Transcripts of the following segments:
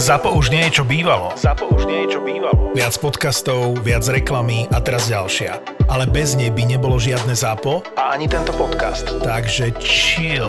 ZAPO už nie je, čo bývalo. Viac podcastov, viac reklamy a teraz ďalšia. Ale bez nej by nebolo žiadne ZAPO a ani tento podcast. Takže chill.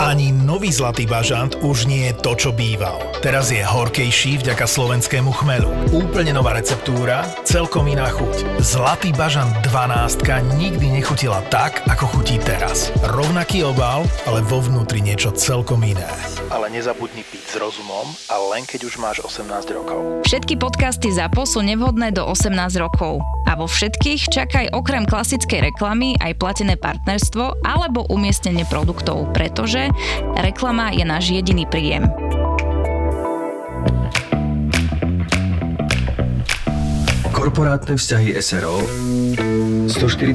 Ani nový Zlatý Bažant už nie je to, čo býval. Teraz je horkejší vďaka slovenskému chmelu. Úplne nová receptúra, celkom iná chuť. Zlatý Bažant 12-ka nikdy nechutila tak, ako chutí teraz. Rovnaký obal, ale vo vnútri niečo celkom iné. Ale nezabudni piť s rozumom a len keď už máš 18 rokov. Všetky podcasty ZAPO sú nevhodné do 18 rokov. A vo všetkých čakaj okrem klasickej reklamy aj platené partnerstvo alebo umiestnenie produktov, pretože reklama je náš jediný príjem. Korporátne vzťahy s.r.o. 148.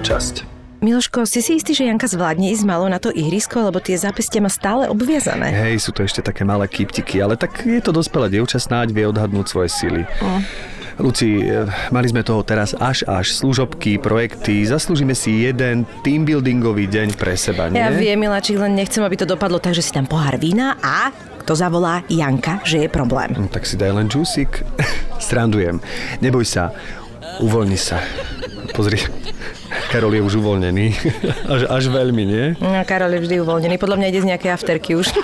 časť. Miloško, si istý, že Janka zvládne ísť malo na to ihrisko, lebo tie zápestia má stále obviazané? Hej, sú to ešte také malé kýptiky, ale tak je to dospelá dievča, snáď vie odhadnúť svoje sily. Luci, mali sme toho teraz až, služobky, projekty, zaslúžime si jeden teambuildingový deň pre seba, nie? Ja viem, Miláčik, len nechcem, aby to dopadlo tak, že si tam pohár vína a kto zavolá Janka, že je problém. Tak si daj len džúsik. Srandujem. Neboj sa, uvoľni sa. Pozri, Karol je už uvoľnený. Až veľmi, nie? No, Karol je vždy uvoľnený. Podľa mňa ide z nejakej afterky už.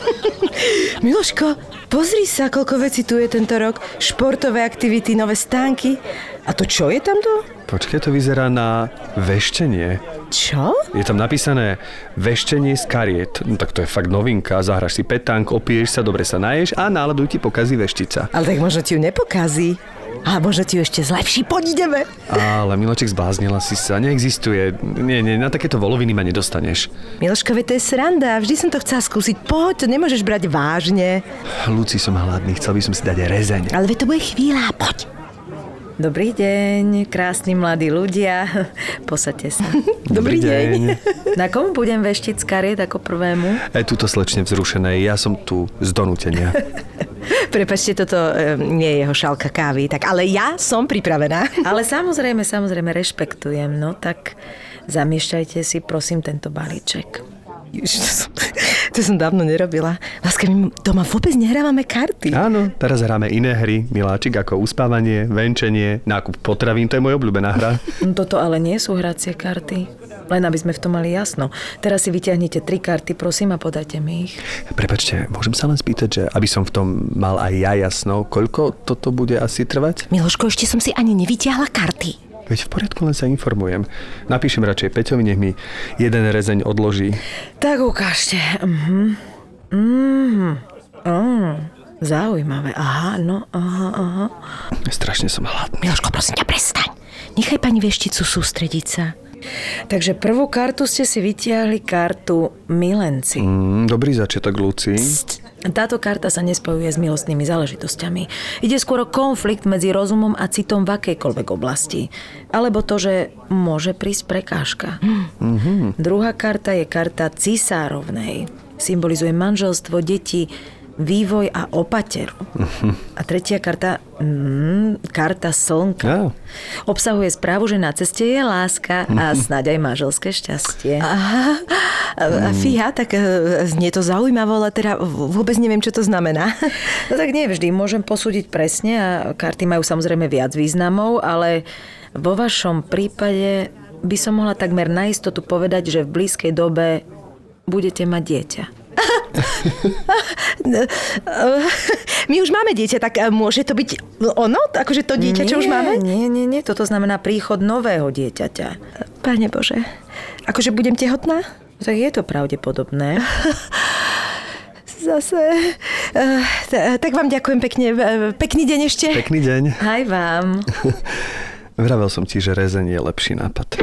Miloško, pozri sa, koľko vecí tu je tento rok. Športové aktivity, nové stánky. A to čo je tamto? Počkaj, to vyzerá na veštenie. Čo? Je tam napísané veštenie z kariet. No tak to je fakt novinka. Zahraš si petank, opiješ sa, dobre sa naješ a náladu ti pokazí veštica. Ale tak možno ti ju nepokazí. A možno ti ešte zlepší, poď ideme. Ale Miloček, zbláznila si sa, neexistuje. Nie, na takéto voloviny ma nedostaneš. Miloška, veď to je sranda, vždy som to chcela skúsiť. Poď, to nemôžeš brať vážne. Luci, som hladný, chcel by som si dať rezeň. Ale veď to bude chvíľa, poď. Dobrý deň, krásni mladí ľudia. Posaďte sa. Dobrý deň. Na komu budem veštiť z kariet ako prvému? Tuto slečne vzrušené, ja som tu z donútenia. Prepáčte, toto nie je jeho šálka kávy, tak ale ja som pripravená. Ale samozrejme, rešpektujem, no tak zamiešťajte si, prosím, tento balíček. To som dávno nerobila. Láska, my doma vôbec nehrávame karty. Áno, teraz hráme iné hry, Miláčik, ako uspávanie, venčenie, nákup potravín, to je moja obľúbená hra. Toto ale nie sú hracie karty. Len aby sme v tom mali jasno. Teraz si vyťahnite 3 karty, prosím, a podajte mi ich. Prepáčte, môžem sa len spýtať, že aby som v tom mal aj ja jasno, koľko toto bude asi trvať? Miloško, ešte som si ani nevyťahla karty. Veď v poriadku, len sa informujem. Napíšem radšej Peťovi, nech mi jeden rezeň odloží. Tak ukážte. Zaujímavé. Aha. Strašne som hladný. Miloško, prosím ťa, prestaň. Nechaj pani vešticu sústrediť sa. Takže prvú kartu ste si vytiahli, kartu milenci. Dobrý začiatok, Luci. Táto karta sa nespojuje s milostnými záležitosťami. Ide skôr o konflikt medzi rozumom a citom v akejkoľvek oblasti. Alebo to, že môže prísť prekážka. Druhá karta je karta cisárovnej. Symbolizuje manželstvo, deti, vývoj a opateru. A tretia karta, karta slnka. Obsahuje správu, že na ceste je láska a snáď aj manželské šťastie. Aha, fíha, tak znie to zaujímavo, ale teda vôbec neviem, čo to znamená. No tak nie vždy, môžem posúdiť presne a karty majú samozrejme viac významov, ale vo vašom prípade by som mohla takmer na istotu povedať, že v blízkej dobe budete mať dieťa. My už máme dieťa, tak môže to byť ono? Akože to dieťa, čo už máme? Nie. Toto znamená príchod nového dieťaťa. Pane Bože, akože budem tehotná? Tak je to pravdepodobné. Zase. Tak vám ďakujem pekne. Pekný deň ešte. Pekný deň. Aj vám. Vravel som ti, že rezeň je lepší nápad.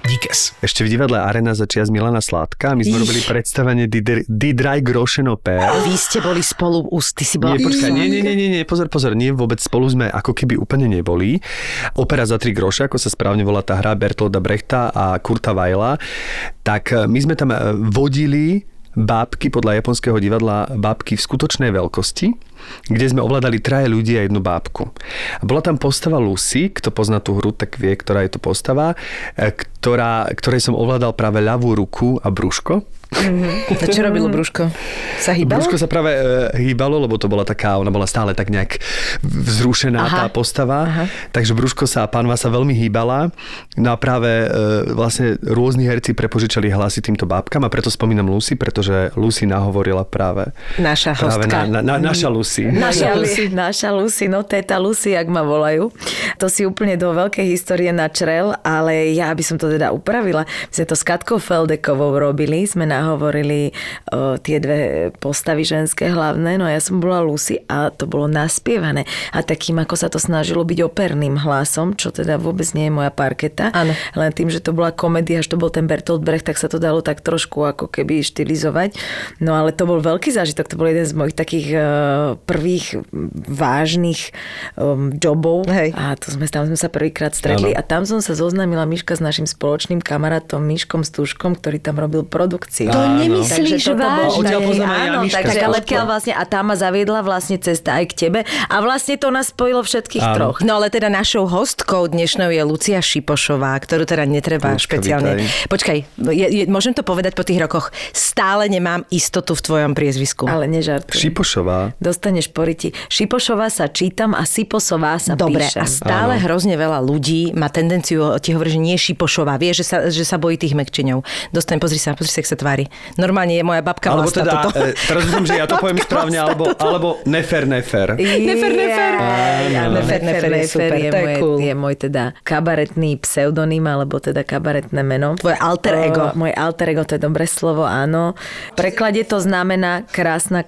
Díkes. Ešte v divadle Arena začia z Milana Sládka. My sme robili predstavenie Dry Groschen Opera. Vy ste boli spolu, ty si bola... Nie, pozor, nie, vôbec spolu sme ako keby úplne neboli. Opera za 3 groše, ako sa správne volá tá hra Bertolda Brechta a Kurta Weila. Tak my sme tam vodili Bábky podľa japonského divadla Bábky v skutočnej veľkosti, kde sme ovládali traje ľudí a jednu bábku. Bola tam postava Lucy, kto pozná tú hru, tak vie, ktorá je to postava, ktorej som ovládal práve ľavú ruku a brúško. Mm-hmm. A čo robilo brúško? Sa hýbalo? Brúško sa práve hýbalo, lebo to bola taká, ona bola stále tak nejak vzrušená, aha, tá postava. Aha. Takže brúško sa, pánva sa veľmi hýbala. No a práve vlastne rôzni herci prepožičali hlasy týmto bábkam a preto spomínam Lucy, pretože Lucy nahovorila práve naša hostka. Naša Lucy. Naša Lucy, no teta Lucy, jak ma volajú. To si úplne do veľkej histórie načrel, ale ja by som to teda upravila. My sme to s Katkou Feldekovou robili, sme nahovorili tie dve postavy ženské hlavné, no ja som bola Lucy a to bolo naspievané. A takým, ako sa to snažilo byť operným hlasom, čo teda vôbec nie je moja parketa. Ano. Len tým, že to bola komédia, až to bol ten Bertolt Brecht, tak sa to dalo tak trošku ako keby štilizovať. No ale to bol veľký zážitok, to bol jeden z mojich takých prvých vážnych jobov. Hej. A to tam sme sa prvýkrát stretli, ano. A tam som sa zoznámila, Miška, s našim spoločným kamarátom Miškom Stúžkom, ktorý tam robil produkciu. To nemyslíš vážne. Áno, takže Katka vlastne a tá ma zaviedla vlastne cesta aj k tebe a vlastne to nás spojilo všetkých, áno, troch. No ale teda našou hostkou dnešnou je Lucia Šipošová, ktorú teda netreba špeciálne. Vítaj. Počkaj, môžem to povedať po tých rokoch. Stále nemám istotu v tvojom priezvisku. Ale nežartuj. Šipošová. Dostaneš po ryti. Šipošová sa čítam a Šipošová sa dobre, píšem. Dobre, a stále, áno, hrozne veľa ľudí má tendenciu ti hovorí, že nie Šipošová, vie, že sa bojí tých mäkčeňov. Dostane, pozri sa, jak sa tvári. Normálne je moja babka Vlasta teda, toto. Teraz myslím, že ja to poviem správne, alebo Nefer Nefer. Nefer. Nefer je super, to je cool. Je môj teda kabaretný pseudonym, alebo teda kabaretné meno. Tvoje alter ego. Moje alter ego, to je dobré slovo, áno. V preklade to znamená krásna.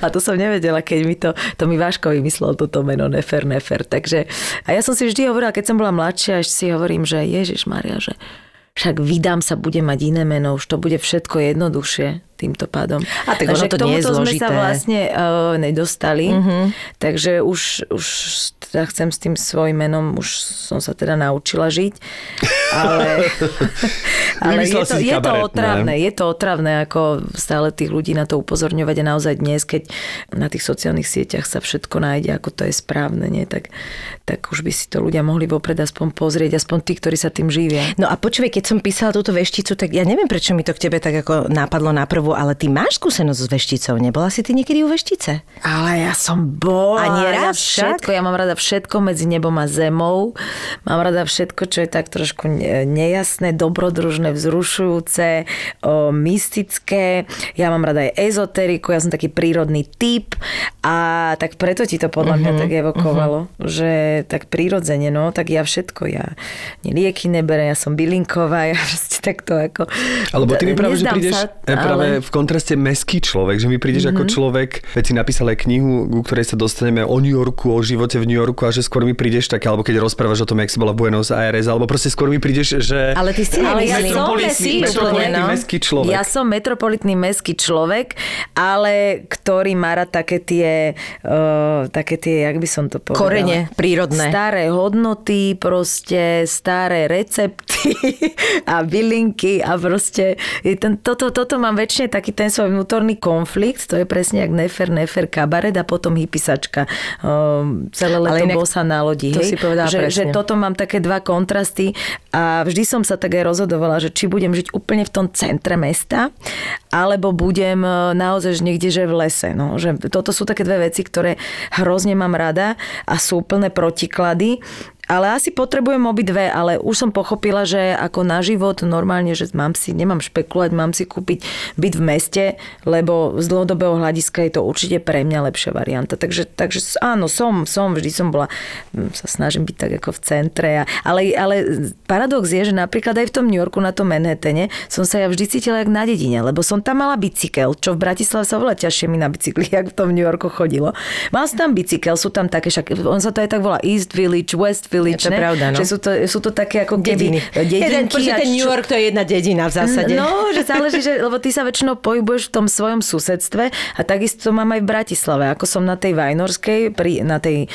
A to som nevedela, keď mi to mi Vaško vymyslel toto meno Nefer. Takže, a ja som si vždy hovorila, keď som bola mladšia, ešte si hovorím, že Ježišmaria, že však vydám sa, budem mať iné meno, už to bude všetko jednoduchšie týmto pádom. A tak ono to nie je zložité. K tomuto sme sa vlastne nedostali, mm-hmm, takže už teda chcem s tým svojím menom, už som sa teda naučila žiť, ale je to otravné, ako stále tých ľudí na to upozorňovať a naozaj dnes, keď na tých sociálnych sieťach sa všetko nájde, ako to je správne, nie? Tak už by si to ľudia mohli vopred aspoň pozrieť, aspoň tí, ktorí sa tým živia. No a počúvaj, keď som písala túto vešticu, tak ja neviem, prečo mi to k tebe tak ako nápadlo naprv, ale ty máš skúsenosť s vešticou. Nebola si ty niekedy u veštice? Ale ja som bola. A nieraz všetko. Ja mám rada všetko medzi nebom a zemou. Mám rada všetko, čo je tak trošku nejasné, dobrodružné, vzrušujúce, mystické. Ja mám rada aj ezoteriku. Ja som taký prírodný typ. A tak preto ti to podľa mňa tak evokovalo. Že tak prírodzene, no, tak ja všetko. Ja lieky neberem, ja som bylinková. Ja proste takto ako... Alebo ty mi práve, že prídeš... v kontraste mestský človek, že mi prídeš ako človek, veď si napísal aj knihu, ku ktorej sa dostaneme o New Yorku, o živote v New Yorku a že skôr mi prídeš také, alebo keď rozprávaš o tom, jak si bola v Buenos Aires, alebo proste skôr mi prídeš, že... Ale ty si metropolitný mestský človek. Ja som metropolitný mestský človek, ale ktorý má rád také tie, jak by som to povedala? Korene prírodné. Staré hodnoty, proste staré recepty a bylinky a proste toto mám väčšine taký ten svoj vnútorný konflikt, to je presne jak Nefer, kabaret a potom hypisačka. Celé leto bosa na lodi. To si povedala presne. Že toto mám také dva kontrasty a vždy som sa tak aj rozhodovala, že či budem žiť úplne v tom centre mesta, alebo budem naozaj niekde, že v lese. No, že toto sú také dve veci, ktoré hrozne mám rada a sú úplne protiklady. Ale asi potrebujem obidve, ale už som pochopila, že ako na život normálne, že nemám špekulovať, mám si kúpiť byt v meste, lebo z dlhodobého hľadiska je to určite pre mňa lepšia varianta. Takže áno, vždy som bola, sa snažím byť tak ako v centre. Ale paradox je, že napríklad aj v tom New Yorku na tom Manhattane som sa ja vždy cítila jak na dedine, lebo som tam mala bicykel, čo v Bratislave sa oveľa ťažšie mi na bicykli, jak v tom New Yorku chodilo. Mala som tam bicykel, sú tam také, on sa to aj tak volá East Village, West chvíličné. Je to pravda, no. Že sú to také ako keby dedinky. Ten New York to je jedna dedina v zásade. No, že záleží, lebo ty sa väčšinou pohybuješ v tom svojom susedstve a takisto mám aj v Bratislave. Ako som na tej Vajnorskej, na tej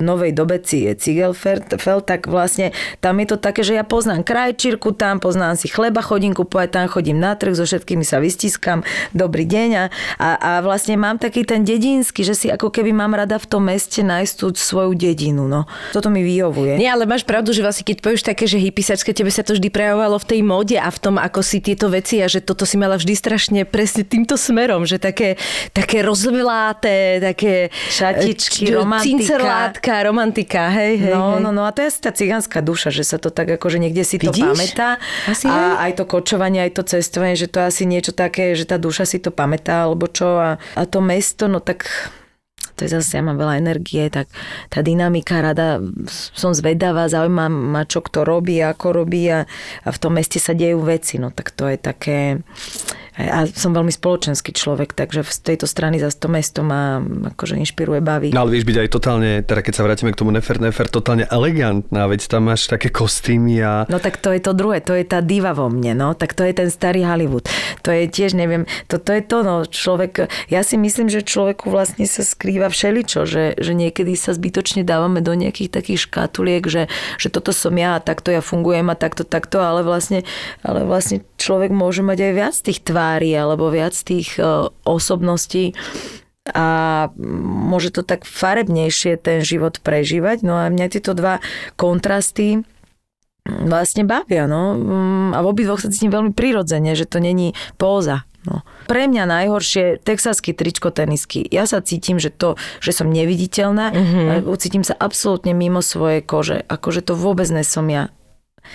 novej dobe Ciegelfeld, tak vlastne tam je to také, že ja poznám krajčírku, tam poznám si chleba, chodím kupovať, tam chodím na trh, so všetkými sa vystiskam, dobrý deň a vlastne mám taký ten dedinský, že si ako keby mám rada v tom meste nájsť tú svoju dedinu, no. Toto mi vyhovuje. Nie, ale máš pravdu, že vlastne keď povieš také, že hippiesačské, tebe sa to vždy prejavovalo v tej móde a v tom, ako si tieto veci a že toto si mala vždy strašne presne týmto smerom, že také rozvláté, také šatičky, romantika. Cincerlátka, romantika, hej. No, a to je asi tá cigánska duša, že sa to tak akože niekde si vidíš? To pamätá. Asi a aj to kočovanie, aj to cestovanie, že to je asi niečo také, že tá duša si to pamätá, alebo čo a to mesto, no tak... To je zase, ja mám veľa energie, tak tá dynamika, rada, som zvedavá, zaujíma ma, čo kto robí, ako robí a v tom meste sa dejú veci, no tak to je také... A som veľmi spoločenský človek, takže z tejto strany zase to mesto ma akože inšpiruje, baví. No ale vieš byť aj totálne, teda keď sa vrátime k tomu Nefer Nefer, totálne elegantná, veď tam máš také kostýmy a... No tak to je to druhé, to je tá diva vo mne, no. Tak to je ten starý Hollywood. To je tiež, neviem, to je to, no, človek... Ja si myslím, že človeku vlastne sa skrýva všeličo, že niekedy sa zbytočne dávame do nejakých takých škatuliek, že toto som ja, takto ja fungujem a takto, ale vlastne človek môže mať aj viac tých alebo viac tých osobností a môže to tak farebnejšie ten život prežívať. No a mňa tieto dva kontrasty vlastne bavia. No. A v obidvoch sa cítim veľmi prirodzene, že to není póza. No. Pre mňa najhoršie texaský tričko tenisky. Ja sa cítim, že som neviditeľná. Mm-hmm. Cítim sa absolútne mimo svojej kože. Akože to vôbec nie som ja.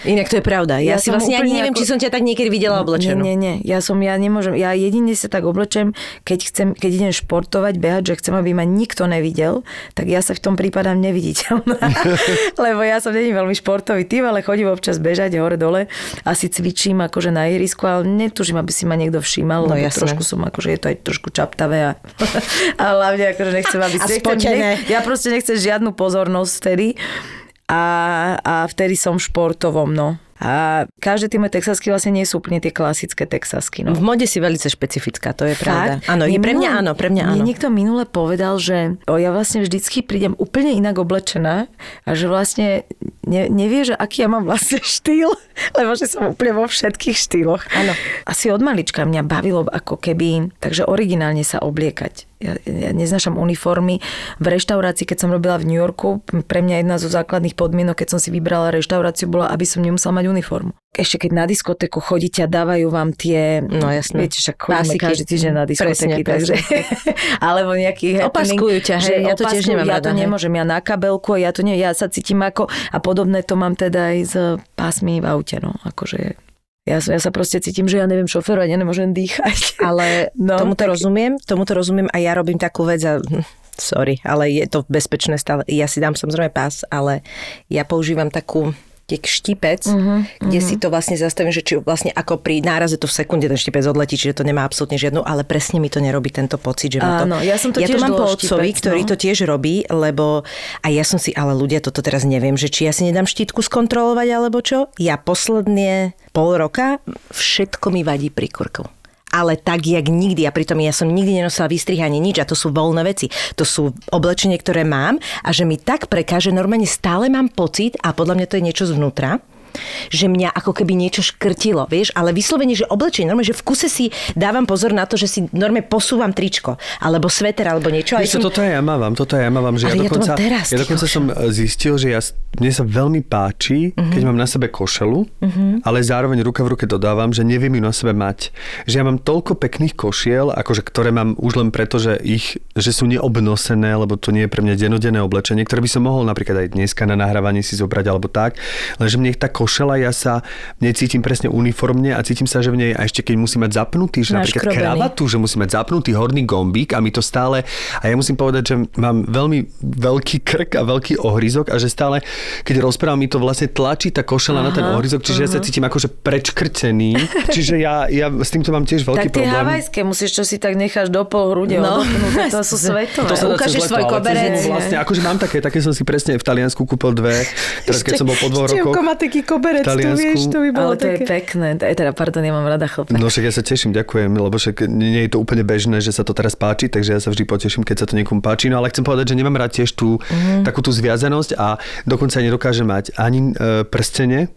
Inak to je pravda. Ja si vlastne ani neviem, či som ťa tak niekedy videla oblečenú. Nie. Ja nemôžem. Ja jedine sa tak oblečem, keď idem športovať, behať, že chcem, aby ma nikto nevidel, tak ja sa v tom prípadám neviditeľná. Lebo ja som není veľmi športový typ, ale chodím občas bežať hore dole. Asi cvičím akože na ihrisku, ale netužím, aby si ma niekto všímal, lebo jasné. Trošku som akože je to aj trošku čaptavé a hlavne akože nechcem, aby si... Ja proste nechcem žiadnu pozornosť vtedy. A vtedy som športovom, no. A každé tie moje texasky vlastne nie sú úplne tie klasické texasky, no. V mode si veľmi špecifická, to je pravda. Áno, pre mňa áno. Niekto minule povedal, že ja vlastne vždycky prídem úplne inak oblečená a že vlastne nevie, že aký ja mám vlastne štýl, lebo že som úplne vo všetkých štýloch. Áno. Asi od malička mňa bavilo ako keby, takže originálne sa obliekať. Ja neznášam uniformy. V reštaurácii, keď som robila v New Yorku, pre mňa jedna zo základných podmienok, keď som si vybrala reštauráciu, bola, aby som nemusela mať uniformu. Ešte keď na diskotéku chodíte a dávajú vám tie... No jasné. Viete, však chodíme každý týždeň na diskotéky. Presne. Alebo nejaký... Opaskujú ťa, hej. Ja to tiež nemám rada. Ja to nemôžem. Ja na kabelku, ja sa cítim ako... A podobné to mám teda aj s pásmi v aute, no. Akože... Ja sa proste cítim, že ja neviem šoferovať, ja nemôžem dýchať. Ale no, tomuto rozumiem a ja robím takú vec a... Sorry, ale je to bezpečné stále. Ja si dám samozrejme pás, ale ja používam takú... štípec, kde si to vlastne zastavím, že či vlastne ako pri náraze to v sekunde ten štípec odletí, čiže to nemá absolútne žiadnu, ale presne mi to nerobí tento pocit, že ma to... Áno, ja som to tiež mám po otcovi, ktorý to tiež robí, lebo a ja som si, ale ľudia, toto teraz neviem, že či ja si nedám štítku skontrolovať, alebo čo. Ja posledné pol roka všetko mi vadí pri kurku. Ale tak, jak nikdy. A pritom ja som nikdy nenosila vystrihanie nič a to sú voľné veci. To sú oblečenie, ktoré mám a že mi tak prekáže, normálne stále mám pocit a podľa mňa to je niečo zvnútra, že mňa ako keby niečo škrtilo, vieš, ale vyslovene, že oblečenie, normálne, že v kuse si dávam pozor na to, že si normálne posúvam tričko, alebo sveter, alebo niečo. Vieš, toto ja mávam, že ja dokonca som zistil, že mne sa veľmi páči, keď mám na sebe košelu, ale zároveň ruka v ruke dodávam, že neviem ju na sebe mať. Že ja mám toľko pekných košiel, akože ktoré mám už len preto, že sú neobnosené, lebo to nie je pre mňa dennodenné oblečenie, ktoré by som mohol napríklad aj dneska na nahrávaní si zobrať alebo tak, lenže mne ich tak košela, ja sa necítim presne uniformne a cítim sa, že v nej, a ešte keď musím mať zapnutý, že napríklad kravatu, že musím mať zapnutý horný gombík a mi to stále, a ja musím povedať, že mám veľmi veľký krk a veľký ohryzok a že stále, keď rozprávam, mi to vlastne tlačí tá košela na ten ohryzok, čiže ja sa cítim akože prečkrcený, čiže ja s týmto mám tiež veľký problém. Tak tie havajské musíš, čo si tak necháš do pol hrude, to sú svetové. To sa dá ukážeš svoj koberec. Vlastne, akože mám také som si presne v Taliansku kúpil dve. Teraz keď som bol po 2 rokoch. Má taký koberec, tu vieš, to by bolo také. Ale to je pekné. Ja mám rada chlapec. No však ja sa teším, ďakujem, lebo však nie je to úplne bežné, že sa to teraz páči, takže ja sa vždy poteším, keď sa to niekomu páči. No ale chcem povedať, že nemám rád tiež tú takú tú zviazanosť a dokonca nedokážem mať ani prstene.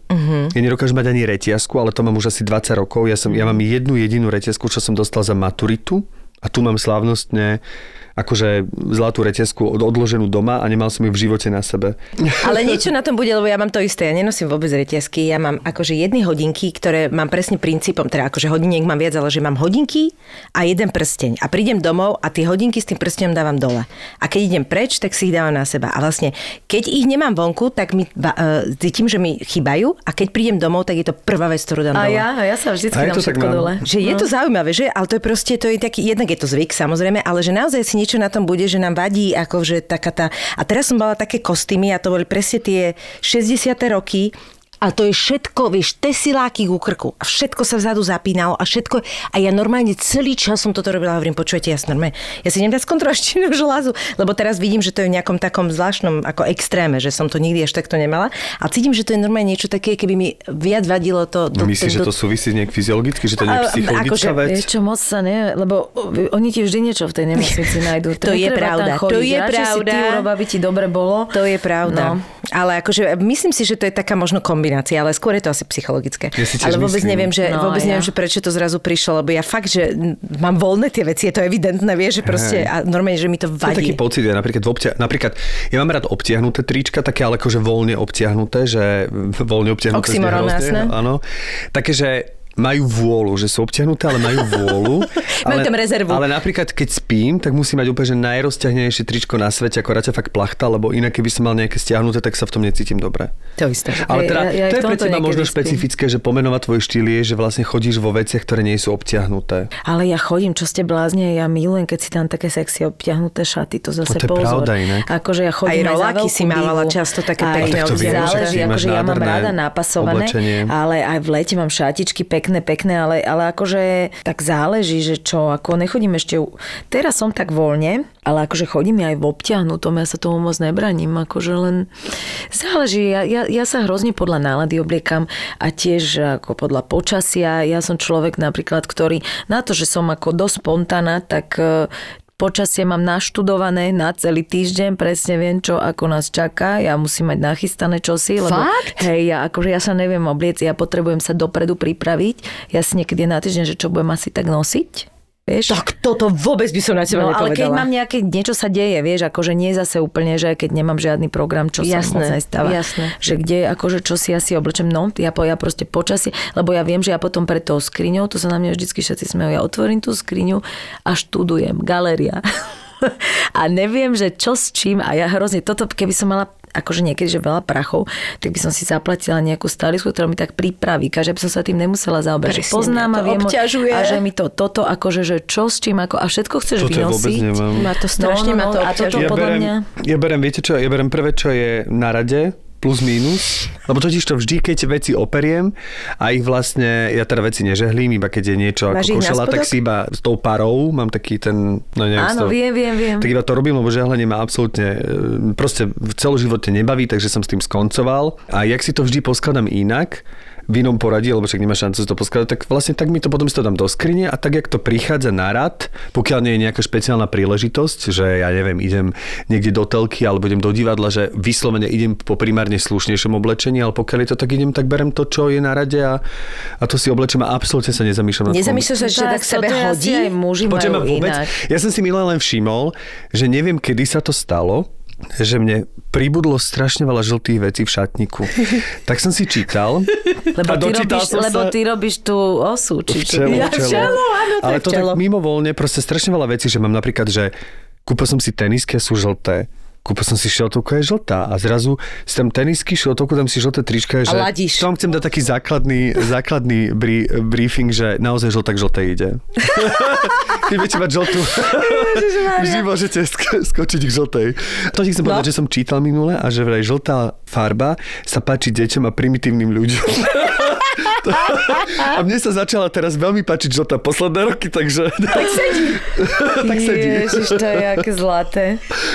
Ja nedokážem mať ani retiazku, ale to mám už asi 20 rokov. Ja mám jednu jedinú retiazku, čo som dostal za maturitu. A tu mám slávnostne akože zlatú reťazku odloženú doma a nemal som ju v živote na sebe. Ale niečo na tom bude, lebo ja mám to isté. Ja nenosím vôbec reťazky. Ja mám akože jedny hodinky, ktoré mám presne princípom, teda akože hodiniek mám viac, ale že mám hodinky a jeden prsteň. A prídem domov a tie hodinky s tým prsteňom dávam dole. A keď idem preč, tak si ich dávam na seba. A vlastne, keď ich nemám vonku, tak mi cítim, že mi chýbajú a keď prídem domov, tak je to prvá vec, ktorú dám dole. Ja sa vždycky dám všetko dole. Že je to zaujímavé, že? Ale to je proste, to je taký, jednak je to zvyk, samozrejme, ale že naozaj si niečo na tom bude, že nám vadí, akože taká tá... A teraz som mala také kostýmy a to boli presne tie 60. roky a to je všetko, vieš, tesiláky ku krku a všetko sa vzadu zapínalo a všetko... A ja normálne celý čas som toto robila, hovorím, počujete, ja normálne, ja si idem dať skontrolaštinu žlázu, lebo teraz vidím, že to je v nejakom takom zvláštnom ako extréme, že som to nikdy až takto nemala a cítim, že to je normálne niečo také, keby mi viac vadilo to... Myslíš, že to súvisí nejak fyziologicky, že to nie je psychologická vec? Vieš čo, moc sa ne, lebo oni ti vždy niečo v tej nemocnici nájdú. To je pravda. To je pravda. Aby ti dobre bolo. To je pravda. Ale akože myslím si, že to je taká možno kombinácia, ale skôr je to asi psychologické. Ja ale vôbec neviem, že, že prečo to zrazu prišlo, lebo ja fakt, že mám voľné tie veci, je to evidentné, vieš, že proste a normálne, že mi to vadí. To je taký pocit, ja napríklad ja mám rád obtiahnuté trička, také ale akože voľne obtiahnuté, že voľne obtiahnuté. Oxymoron, jasné. Áno. Také, že majú vôľu, že sú obťahnuté, ale majú vôľu. Majú tam rezervu. Ale napríklad, keď spím, tak musím mať úplne, že najrozťahnejšie tričko na svete, akorát sa fakt plachta, lebo inak, keby som mal nejaké stiahnuté, tak sa v tom necítim dobre. To isté. Ale teda, ja to je pre teba možno špecifické, že pomenovať tvoj štýl je, že vlastne chodíš vo veciach, ktoré nie sú obťahnuté. Ale ja chodím, čo ste blázne, ja milujem, keď si tam také sexy obťahnuté šaty, to zase pozor. To je pravda, akože ja chodím aj roláky si mávala často také pekné, záleží, akože ja mám rada napasované, ale aj v lete mám šatičky pekné, ale akože tak záleží, že čo, ako nechodím ešte... Teraz som tak voľne, ale akože chodím aj v obťahnutom, ja sa tomu moc nebraním, akože len záleží, ja sa hrozne podľa nálady obliekam a tiež ako podľa počasia, ja som človek napríklad, ktorý na to, že som ako dosť spontánna, tak... Počasie mám naštudované na celý týždeň, presne viem, čo ako nás čaká. Ja musím mať nachystané čosi, lebo hej, ja sa neviem obliecť, ja potrebujem sa dopredu pripraviť. Ja si niekedy na týždeň, že čo budem asi tak nosiť. Vieš? Tak toto vôbec by som na teba nepovedala. Ale keď mám niečo sa deje, vieš, akože nie zase úplne, že keď nemám žiadny program, čo sa moc nestáva. Jasné. Že kde, akože čo si asi oblečem, no, ja proste počasie, lebo ja viem, že ja potom pred tou skriňou, to sa na mňa vždycky všetci smejú, ja otvorím tú skriňu a študujem, galéria. A neviem, že čo s čím a ja hrozne, toto keby som mala akože niekedy, že veľa prachov, tak by som si zaplatila nejakú stylistku, ktorá mi tak pripraví. Každá by som sa tým nemusela zaoberať. Poznám a viem, a že mi toto akože, že čo s čím, ako a všetko chceš toto vynosiť. Má to strašne, má to obťažuje. Ja berem prvé, čo je na rade, plus mínus, lebo totiž to vždy, keď veci operiem a ich vlastne, ja teda veci nežehlím, iba keď je niečo máš ako košela, tak si iba s tou parou mám taký ten, no neviem. Áno, viem. Tak iba to robím, lebo žehlenie ma absolútne proste v celoživotne nebaví, takže som s tým skoncoval a jak si to vždy poskladám inak, v inom poradí, lebo však nemá šancu to poskladať, tak vlastne tak mi to potom si to dám do skrine a tak, jak to prichádza na rad, pokiaľ nie je nejaká špeciálna príležitosť, že ja neviem, idem niekde do telky alebo idem do divadla, že vyslovene idem po primárne slušnejšom oblečení, ale pokiaľ je to tak idem, tak berem to, čo je na rade a to si oblečem a absolútne sa nezamýšľam. Nezamýšľam sa, že tak sebe hodí? Počujem ma vôbec. Ja som si minule len všimol, že neviem, kedy sa to stalo, že mne pribudlo strašne veľa žltých vecí v šatníku. Tak som si čítal. Lebo ty robíš tú osu. Včelo, áno, to tak mimovoľne, proste strašne veľa vecí, že mám napríklad, že kúpil som si tenisky a sú žlté. kúpil som si šiltovku, je žltá. A zrazu si tam tenisky, šiltovku, tam si žlté trička, že tam chcem dať taký základný briefing, že naozaj žlták žlté ide. Keď budete mať žltú, vždy môžete skočiť k žltej. To ti chcem povedať, že som čítal minule a že vraj žltá farba sa páči deťom a primitívnym ľuďom. A mne sa začala teraz veľmi páčiť žltá posledné roky, takže... Tak sedí. Ježiš, to je aké zlaté.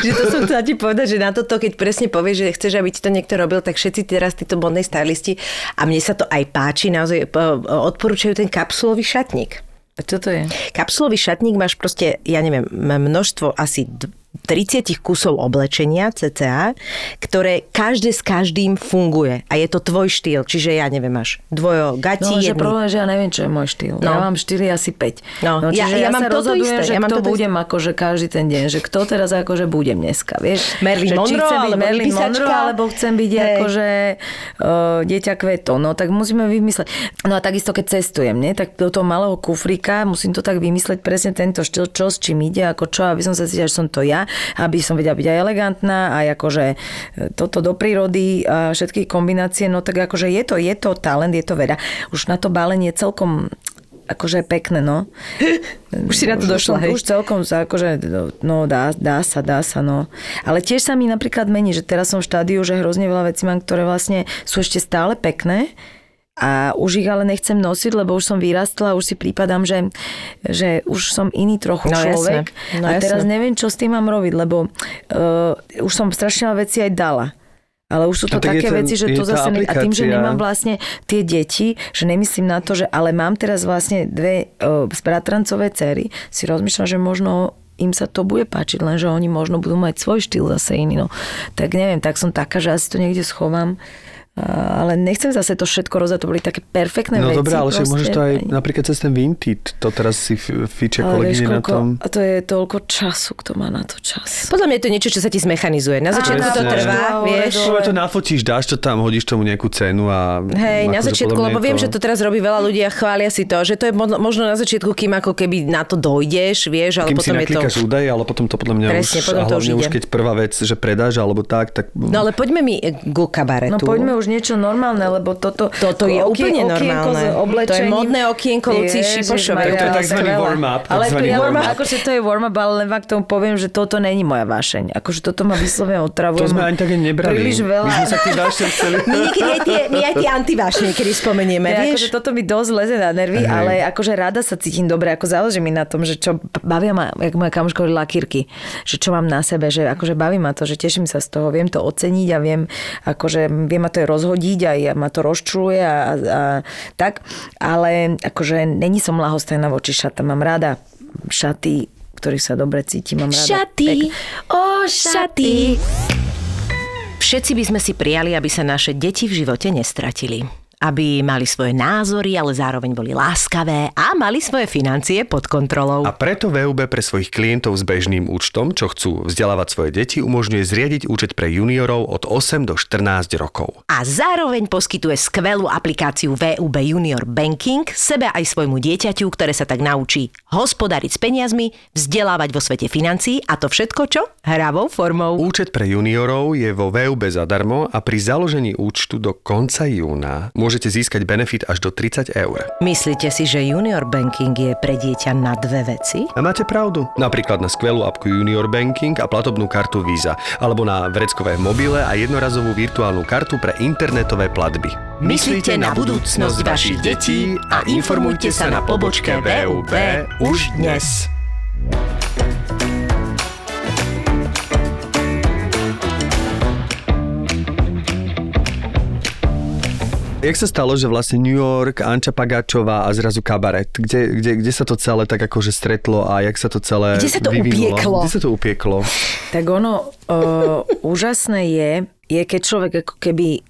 Že to som chcela ti povedať, že na toto, keď presne povieš, že chceš, aby ti to niekto robil, tak všetci teraz títo modní stylisti, a mne sa to aj páči, naozaj odporúčajú ten kapsulový šatník. A čo to je? Kapsulový šatník máš proste, ja neviem, množstvo asi 30 kusov oblečenia cca, ktoré každé s každým funguje. A je to tvoj štýl. Čiže ja neviem, máš dvojo gatí, jedný. No, že problém, že ja neviem, čo je môj štýl. No. Ja mám 4, asi 5. No, čiže ja sa rozhodujem, že kto budem akože každý ten deň. Že kto teraz akože budem dneska, vieš? Marilyn Monroe, alebo chcem byť akože dieťa kveto. No, tak musíme vymysleť. No a takisto, keď cestujem, nie? Tak do toho malého kufrika musím to tak vymysleť presne tento štýl, čo s čím ide, ako čo, aby som sa cítila, že som to ja, aby som vedela byť aj elegantná aj akože toto do prírody a všetky kombinácie, no tak akože je to talent, je to veda. Už na to balenie celkom akože pekné, no. Už si na to došla, hej. Už celkom akože, no dá sa, no. Ale tiež sa mi napríklad mení, že teraz som v štádiu, že hrozne veľa vecí mám, ktoré vlastne sú ešte stále pekné, a už ich ale nechcem nosiť, lebo už som vyrastla, už si prípadám, že už som iný trochu človek. Jasne. A teraz neviem, čo s tým mám robiť, lebo už som strašne veci aj dala. Ale už sú to také veci, že to zase... A tým, že nemám vlastne tie deti, že nemyslím na to, že... Ale mám teraz vlastne dve bratrancové dcery. Si rozmýšľam, že možno im sa to bude páčiť, lenže oni možno budú mať svoj štýl zase iný. No. Tak neviem, tak som taká, že asi to niekde schovám. Ale nechcem zase to všetko rozdať, to boli také perfektné veci. No dobré, ale však môžeš to aj napríklad cez ten Vinted, to teraz si fíčia kolegyne na tom. A to je toľko času, kto má na to čas. Podľa mňa je to niečo, čo sa ti zmechanizuje. Na začiatku to trvá, vieš. Keď to nafotíš, dáš to tam, hodíš tomu nejakú cenu a... Hej, na začiatku, lebo viem, že to teraz robí veľa ľudí a chvália si to, že to je možno na začiatku, kým ako keby na to dojdeš, vieš, ale kým potom je to... Kým si naklikáš údaje, ale potom to podľa mňa presne, už, a hlavne už keď prvá vec, že predáš alebo tak... No ale poďme mi ku kabaretu. No poďme už niečo normálne, lebo toto je úplne normálne. To je modné okienko Lucie Šipošovej. To je takzvaný warm-up. Ale akože to je warm-up, ale len vám k tomu poviem, že toto není moja vášeň. Akože toto ma vyslovene otravuje. To sme ani také nebrali. Príliš veľa. My sme sa tým vášeň chceli. My aj tie antivášne, kedy spomenieme. Akože toto mi dosť leze na nervy, ale akože rada sa cítim dobre, ako záleží mi na tom, že čo bavia ma, jak moja kamoška hovorila, lakírky, že čo mám na sebe, že akože baví ma to, že teším sa z toho, viem to oceniť a viem, akože viem ma to rozhodiť a ma to rozčuluje a tak, ale akože není som ľahostajná voči šatám. Mám rada šaty, ktorých sa dobre cítim. Mám šaty! Šaty! Všetci by sme si prijali, aby sa naše deti v živote nestratili. Aby mali svoje názory, ale zároveň boli láskavé a mali svoje financie pod kontrolou. A preto VUB pre svojich klientov s bežným účtom, čo chcú vzdelávať svoje deti, umožňuje zriadiť účet pre juniorov od 8 do 14 rokov. A zároveň poskytuje skvelú aplikáciu VUB Junior Banking sebe aj svojmu dieťaťu, ktoré sa tak naučí hospodáriť s peniazmi, vzdelávať vo svete financií a to všetko čo? Hravou formou. Účet pre juniorov je vo VUB zadarmo a pri založení účtu do konca júna môžete získať benefit až do 30 eur. Myslíte si, že Junior Banking je pre dieťa na dve veci? A máte pravdu. Napríklad na skvelú apku Junior Banking a platobnú kartu Visa, alebo na vreckové mobile a jednorazovú virtuálnu kartu pre internetové platby. Myslíte na budúcnosť vašich detí a informujte sa na pobočke VUB už dnes. Jak sa stalo, že vlastne New York, Anča Pagáčová a zrazu kabaret? Kde sa to celé tak akože stretlo a jak sa to celé vyvinulo? Kde sa to upieklo? Tak ono úžasné je, keď človek ako keby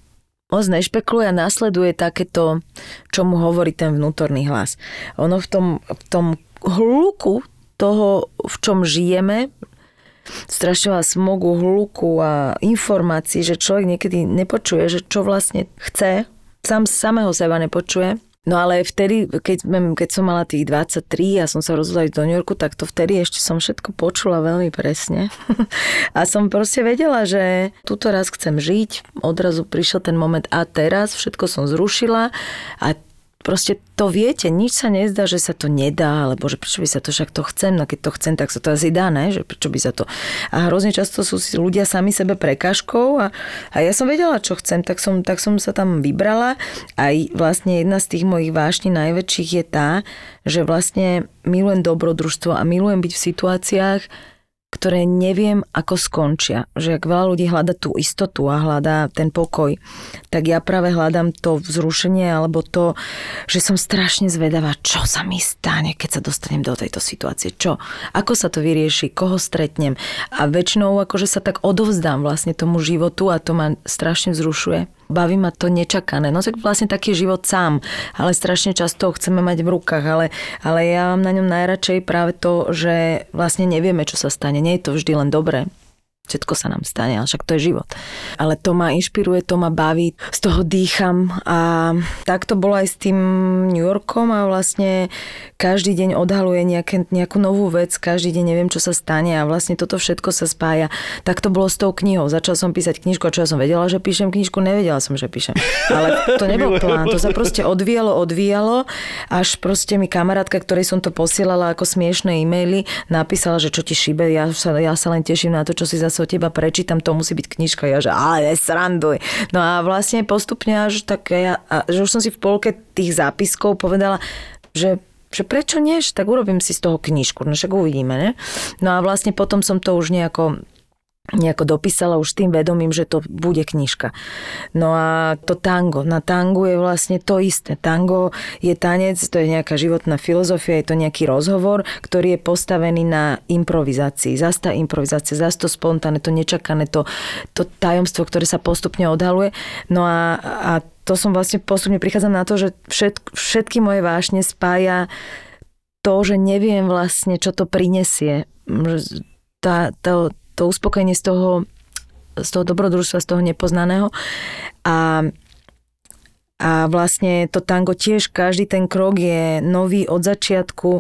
on znešpekluje a následuje takéto, čo mu hovorí ten vnútorný hlas. Ono v tom hluku toho, v čom žijeme, strašne veľa smogu, hluku a informácií, že človek niekedy nepočuje, že čo vlastne chce, sám samého seba nepočuje No ale vtedy, keď som mala tých 23 a som sa rozhodla ísť do New Yorku, tak to vtedy ešte som všetko počula veľmi presne. A som proste vedela, že túto raz chcem žiť. Odrazu prišiel ten moment a teraz všetko som zrušila a proste to viete, nič sa nezdá, že sa to nedá, alebo že prečo by sa to, však to chcem, no keď to chcem, tak sa to asi dá, ne? Že prečo by sa to... A hrozne často sú ľudia sami sebe prekážkou a ja som vedela, čo chcem, tak som sa tam vybrala a vlastne jedna z tých mojich vášní najväčších je tá, že vlastne milujem dobrodružstvo a milujem byť v situáciách, ktoré neviem, ako skončia. Že ak veľa ľudí hľada tú istotu a hľada ten pokoj, tak ja práve hľadám to vzrušenie alebo to, že som strašne zvedavá, čo sa mi stane, keď sa dostanem do tejto situácie. Čo? Ako sa to vyrieši? Koho stretnem? A väčšinou akože sa tak odovzdám vlastne tomu životu a to ma strašne vzrušuje. Baví ma to nečakané. No tak vlastne taký život sám, ale strašne často ho chceme mať v rukách, ale ja mám na ňom najradšej práve to, že vlastne nevieme, čo sa stane. Nie je to vždy len dobré. Všetko sa nám stane, ale však to je život. Ale to ma inšpiruje, to ma baví, z toho dýcham a tak to bolo aj s tým New Yorkom a vlastne každý deň odhaluje nejakú novú vec, každý deň neviem, čo sa stane a vlastne toto všetko sa spája. Tak to bolo s tou knihou. Začala som písať knižku a čo ja som vedela, že píšem knižku, nevedela som, že píšem. Ale to nebol plán, to sa proste odvíjalo, až proste mi kamarátka, ktorej som to posielala ako smiešné e-maily, napísala, že čo ti šíbe, ja sa len teším na to, čo si zase o teba prečítam, to musí byť knižka. Ja že, ale nesranduj. No a vlastne postupne až tak, že už som si v polke tých zápiskov povedala, že prečo nie, tak urobím si z toho knižku, no však uvidíme, ne? No a vlastne potom som to už nejako dopísala už tým vedomím, že to bude knižka. No a to tango. Na tangu je vlastne to isté. Tango je tanec, to je nejaká životná filozofia, je to nejaký rozhovor, ktorý je postavený na improvizácii. Zas tá improvizácia, zas to spontánne, to nečakané, to tajomstvo, ktoré sa postupne odhaluje. No a to som vlastne postupne prichádzam na to, že všetky moje vášne spája to, že neviem vlastne, čo to prinesie. To uspokojenie z toho dobrodružstva, z toho nepoznaného. A vlastne to tango tiež, každý ten krok je nový od začiatku.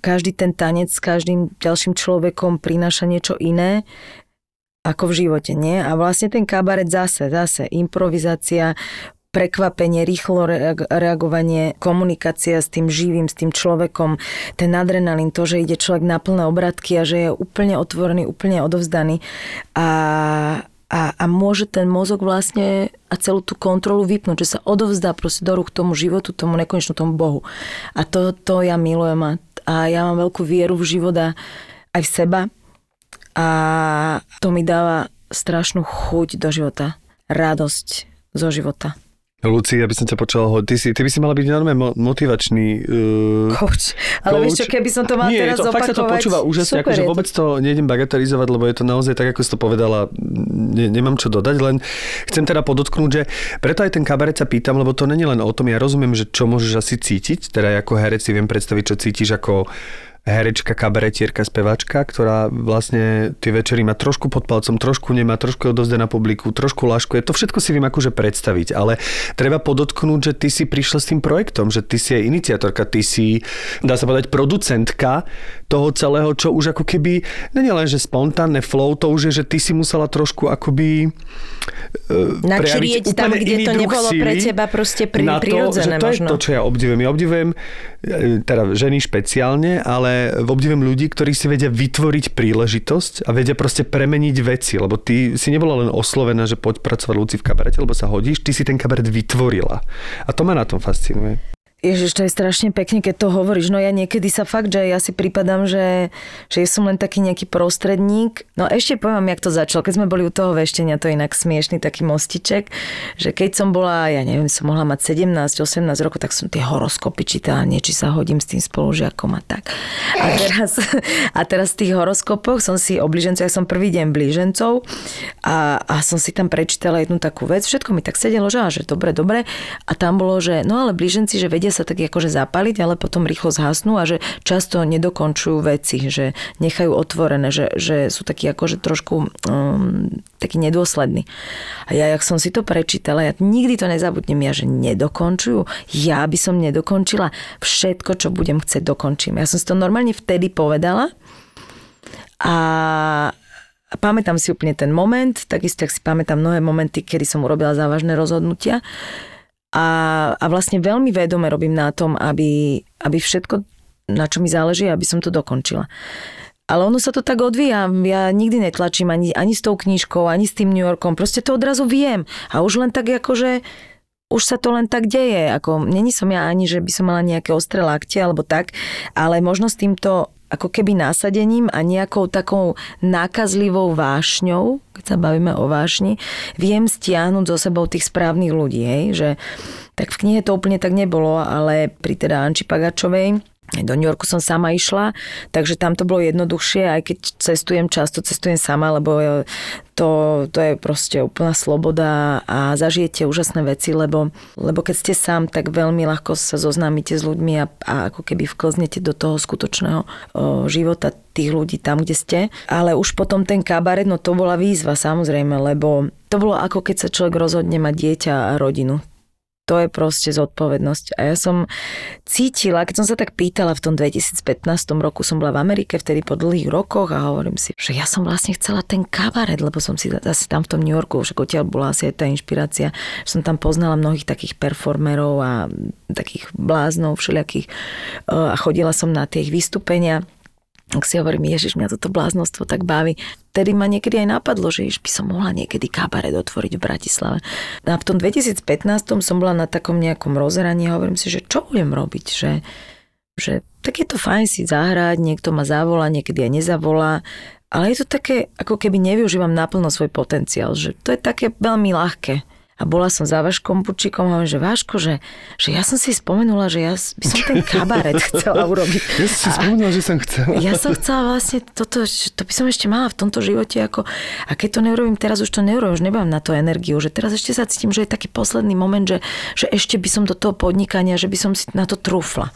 Každý ten tanec s každým ďalším človekom prináša niečo iné ako v živote, nie? A vlastne ten kabaret zase improvizácia, prekvapenie, rýchlo reagovanie, komunikácia s tým živým, s tým človekom, ten adrenalín, to, že ide človek na plné obratky a že je úplne otvorený, úplne odovzdaný a môže ten mozog vlastne a celú tú kontrolu vypnúť, že sa odovzdá proste do rúk tomu životu, tomu nekonečnú, tomu Bohu. A to ja milujem a ja mám veľkú vieru v život a aj v seba a to mi dáva strašnú chuť do života, radosť zo života. Lucia, aby som ťa počal, ty by si mala byť normálne motivačný coach. Ale vieš čo, keby som to mala teraz opakovať. Fakt sa to počúva úžasne, akože vôbec to nejdem bagatelizovať, lebo je to naozaj tak, ako si to povedala, nemám čo dodať, len chcem teda podotknúť, že preto aj ten kabaret sa pýtam, lebo to není len o tom, ja rozumiem, že čo môžeš asi cítiť, teda ako herec si viem predstaviť, čo cítiš ako herečka, kabaretierka, speváčka, ktorá vlastne tie večery má trošku pod palcom, trošku nemá, trošku odovzde na publiku, trošku láškuje. To všetko si viem akože predstaviť, ale treba podotknúť, že ty si prišla s tým projektom, že ty si aj iniciatorka, ty si, dá sa povedať, producentka toho celého, čo už ako keby, nie len, že spontánne flow, to už je, že ty si musela trošku akoby prejaviť úplne iný druh síly. Načrieť tam, kde to nebolo pre teba proste prirodzené možno. To je to, čo ja obdivujem. Ja obdivujem teda ženy špeciálne, ale obdivujem ľudí, ktorí si vedia vytvoriť príležitosť a vedia proste premeniť veci, lebo ty si nebola len oslovená, že poď pracovať Luci v kabarete, lebo sa hodíš, ty si ten kabaret vytvorila. A to ma na tom fascinuje. Ježiš, to je strašne pekne, keď to hovoríš. No ja niekedy sa fakt, že ja si prípadám, že som len taký nejaký prostredník. No ešte poviem vám, jak to začalo. Keď sme boli u toho veštenia, to je inak smiešný taký mostiček, že keď som bola, ja neviem, som mohla mať 17-18 rokov, tak som tie horoskopy čítala, niečo sa hodím s tým spolužiakom a tak. A teraz v tých horoskopoch som si o blížencov, ja som prvý deň blížencov a som si tam prečítala jednu takú vec. Všetko mi tak sedelo, že dobre. A tam bolo, že no ale blíženci, že vedia vedia sa tak akože zapáliť, ale potom rýchlo zhasnú a že často nedokončujú veci, že nechajú otvorené, že sú takí akože trošku takí nedôslední. A ja, jak som si to prečítala, ja nikdy to nezabudnem, ja, že nedokončujú. Ja by som nedokončila všetko, čo budem chcieť, dokončím. Ja som si to normálne vtedy povedala a pamätám si úplne ten moment, takisto, ak si pamätám mnohé momenty, kedy som urobila závažné rozhodnutia a vlastne veľmi vedome robím na tom, aby všetko, na čo mi záleží, aby som to dokončila. Ale ono sa to tak odvíja, ja nikdy netlačím ani s tou knižkou, ani s tým New Yorkom, proste to odrazu viem a už len tak akože, už sa to len tak deje, ako není som ja ani, že by som mala nejaké ostré lakte alebo tak, ale možno s týmto ako keby násadením a nejakou takou nákazlivou vášňou, keď sa bavíme o vášni, viem stiahnuť so sebou tých správnych ľudí, hej, že tak v knihe to úplne tak nebolo, ale pri teda Anči Pagáčovej do New Yorku som sama išla, takže tam to bolo jednoduchšie, aj keď cestujem často, cestujem sama, lebo to je proste úplná sloboda a zažijete úžasné veci, lebo keď ste sám, tak veľmi ľahko sa zoznámite s ľuďmi a ako keby vklznete do toho skutočného života tých ľudí tam, kde ste. Ale už potom ten kabaret, no to bola výzva samozrejme, lebo to bolo ako keď sa človek rozhodne mať dieťa a rodinu. To je proste zodpovednosť. A ja som cítila, keď som sa tak pýtala v tom 2015 roku, som bola v Amerike vtedy po dlhých rokoch a hovorím si, že ja som vlastne chcela ten kabaret, lebo som si zase tam v tom New Yorku, však odtiaľ bola asi aj tá inšpirácia, že som tam poznala mnohých takých performerov a takých bláznov všelijakých a chodila som na tie ich vystúpenia. Tak si hovorím, Ježiš, mňa toto bláznostvo tak baví. Vtedy ma niekedy aj napadlo, že by som mohla niekedy kabaret otvoriť v Bratislave. A v tom 2015 som bola na takom nejakom rozhraní a hovorím si, že čo budem robiť, že tak je to fajn si zahrať, niekto ma zavolá, niekedy aj nezavolá, ale je to také, ako keby nevyužívam naplno svoj potenciál, že to je také veľmi ľahké. A bola som za Vaškom Bučíkom a hovorím, že Vaško, že ja som si spomenula, že ja by som ten kabaret chcela urobiť. Ja som si spomenula, že som chcela. Ja som chcela vlastne toto, to by som ešte mala v tomto živote. A keď to neurobím teraz, už to neurobím, už nemám na to energiu. Že teraz ešte sa cítim, že je taký posledný moment, že ešte by som do toho podnikania, že by som si na to trúfla.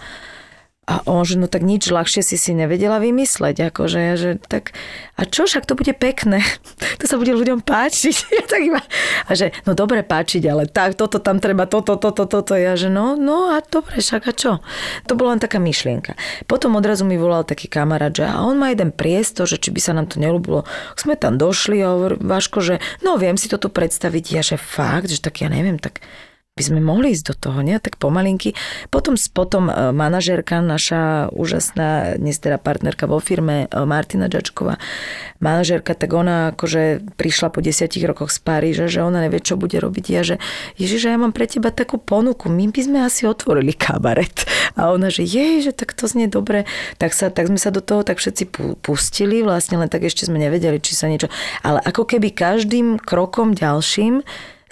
A on, že no tak nič ľahšie si nevedela vymysleť, akože, že tak, a čo, však to bude pekné, to sa bude ľuďom páčiť, tak iba, a že, no dobre páčiť, ale tak, toto tam treba, toto, ja, že no, a dobre, však, a čo? To bola len taká myšlienka. Potom odrazu mi volal taký kamarát, že a on má jeden priestor, že či by sa nám to neľúbilo. Sme tam došli a hovorím, Vaško, že no, viem si to tu predstaviť, ja, že fakt, že tak ja neviem, tak by sme mohli ísť do toho, nie? Tak pomalinky. Potom manažérka, naša úžasná, dnes teda partnerka vo firme, Martina Ďačková, manažérka, tak ona akože prišla po 10 rokoch z Paríža, že ona nevie, čo bude robiť. Ja, že Ježiš, ja mám pre teba takú ponuku, my by sme asi otvorili kabaret. A ona, že jej, že tak to znie dobre. Tak sme sa do toho tak všetci pustili, vlastne len tak ešte sme nevedeli, či sa niečo. Ale ako keby každým krokom ďalším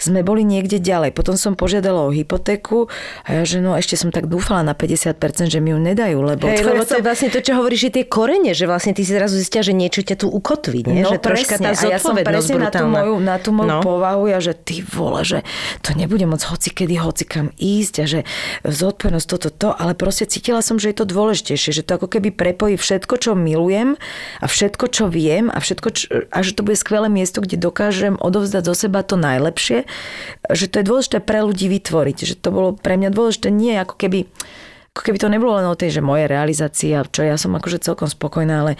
sme boli niekde ďalej. Potom som požiadala o hypotéku a ja, že no ešte som tak dúfala na 50%, že mi ju nedajú, lebo... Hej, lebo to je vlastne to, čo hovoríš, že tie korene, že vlastne ty si zrazu zistia, že niečo ťa tu ukotví, nie? No, že troška tá zodpovednosť brutálna. Ja som presne na tú moju povahu, ja, že ty vole, že to nebude moc hocikedy, hocikam ísť a že zodpovednosť toto, ale proste cítila som, že je to dôležitejšie, že to ako keby prepojí všetko, čo milujem a všetko, čo viem a všetko, a že to bude skvelé miesto, kde dokážem odovzdať zo seba to najlepšie. Že to je dôležité pre ľudí vytvoriť. Že to bolo pre mňa dôležité, nie ako keby to nebolo len o tej, že moje realizácia, čo ja som akože celkom spokojná, ale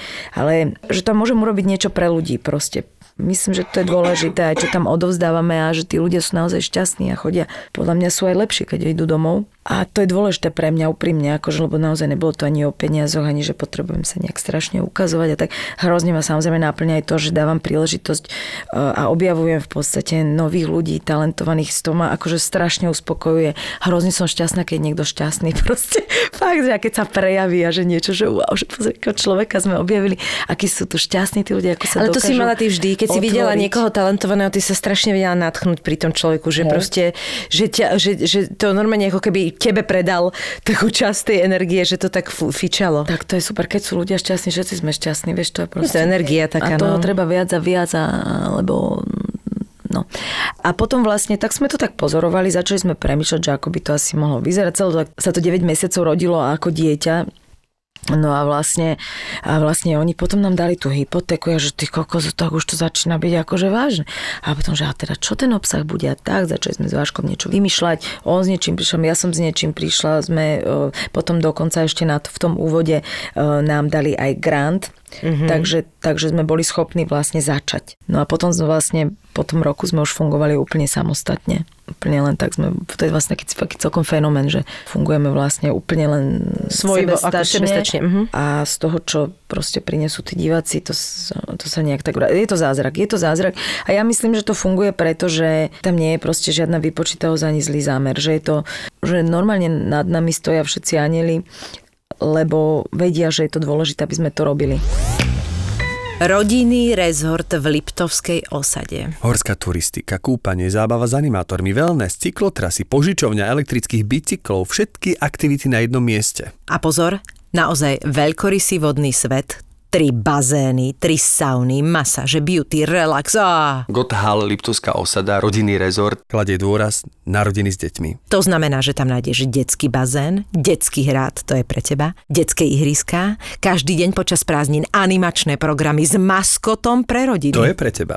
že tam môžem urobiť niečo pre ľudí proste. Myslím, že to je dôležité, čo tam odovzdávame a že tí ľudia sú naozaj šťastní a chodia. Podľa mňa sú aj lepší, keď idú domov. A to je dôležité pre mňa úprimne, akože, lebo naozaj nebolo to ani o peniazoch, ani že potrebujem sa nejak strašne ukazovať a tak. Hrozne ma samozrejme náplňa aj to, že dávam príležitosť a objavujem v podstate nových ľudí, talentovaných, z toho ma akože strašne uspokojuje. Hrozne som šťastná, keď je niekto šťastný. Proste fakt, že keď sa prejaví a že niečo, že wow, že pozrieť, človeka sme objavili, akí sú tu šťastní tí ľudia, ako sa dokážu. Ale to si mala ty vždy, keď si videla niekoho talentovaného, ty sa strašne vedela nadchnúť pri tom človeku, že proste, že to normálne ako keby tebe predal takú časť tej energie, že to tak fičalo. Tak to je super, keď sú ľudia šťastní, všetci sme šťastní, vieš, to je proste... To je energia taká, a toho treba viac a viac, lebo No. A potom vlastne tak sme to tak pozorovali, začali sme premýšľať, že ako by to asi mohlo vyzerať. Celé sa to 9 mesiacov rodilo ako dieťa. No a vlastne oni potom nám dali tú hypotéku, ja, že ty kokos, tak už to začína byť akože vážne. A potom, že a teda čo ten obsah bude a tak, začali sme s Váškom niečo vymýšľať, on s niečím prišiel, ja som s niečím prišla, sme potom dokonca ešte v tom úvode nám dali aj grant, takže sme boli schopní vlastne začať. No a potom sme vlastne, po tom roku sme už fungovali úplne samostatne. Úplne len tak sme, to je vlastne taký celkom fenomén, že fungujeme vlastne úplne len sebestačne. A z toho, čo proste prinesú tí diváci, to sa nejak tak... Je to zázrak. A ja myslím, že to funguje preto, že tam nie je proste žiadna vypočítavosť ani zlý zámer. Že je to, že normálne nad nami stoja všetci anjeli, lebo vedia, že je to dôležité, aby sme to robili. Rodinný rezort v Liptovskej osade. Horská turistika, kúpanie, zábava s animátormi, wellness, cyklotrasy, požičovňa elektrických bicyklov, všetky aktivity na jednom mieste. A pozor, naozaj veľkorysý vodný svet, 3 bazény, 3 sauny, masáže, beauty, relax. Gothal, Liptovská osada, rodinný rezort. Kladie dôraz na rodiny s deťmi. To znamená, že tam nájdeš detský bazén, detský hrad, to je pre teba, detské ihriská, každý deň počas prázdnin animačné programy s maskotom pre rodiny. To je pre teba.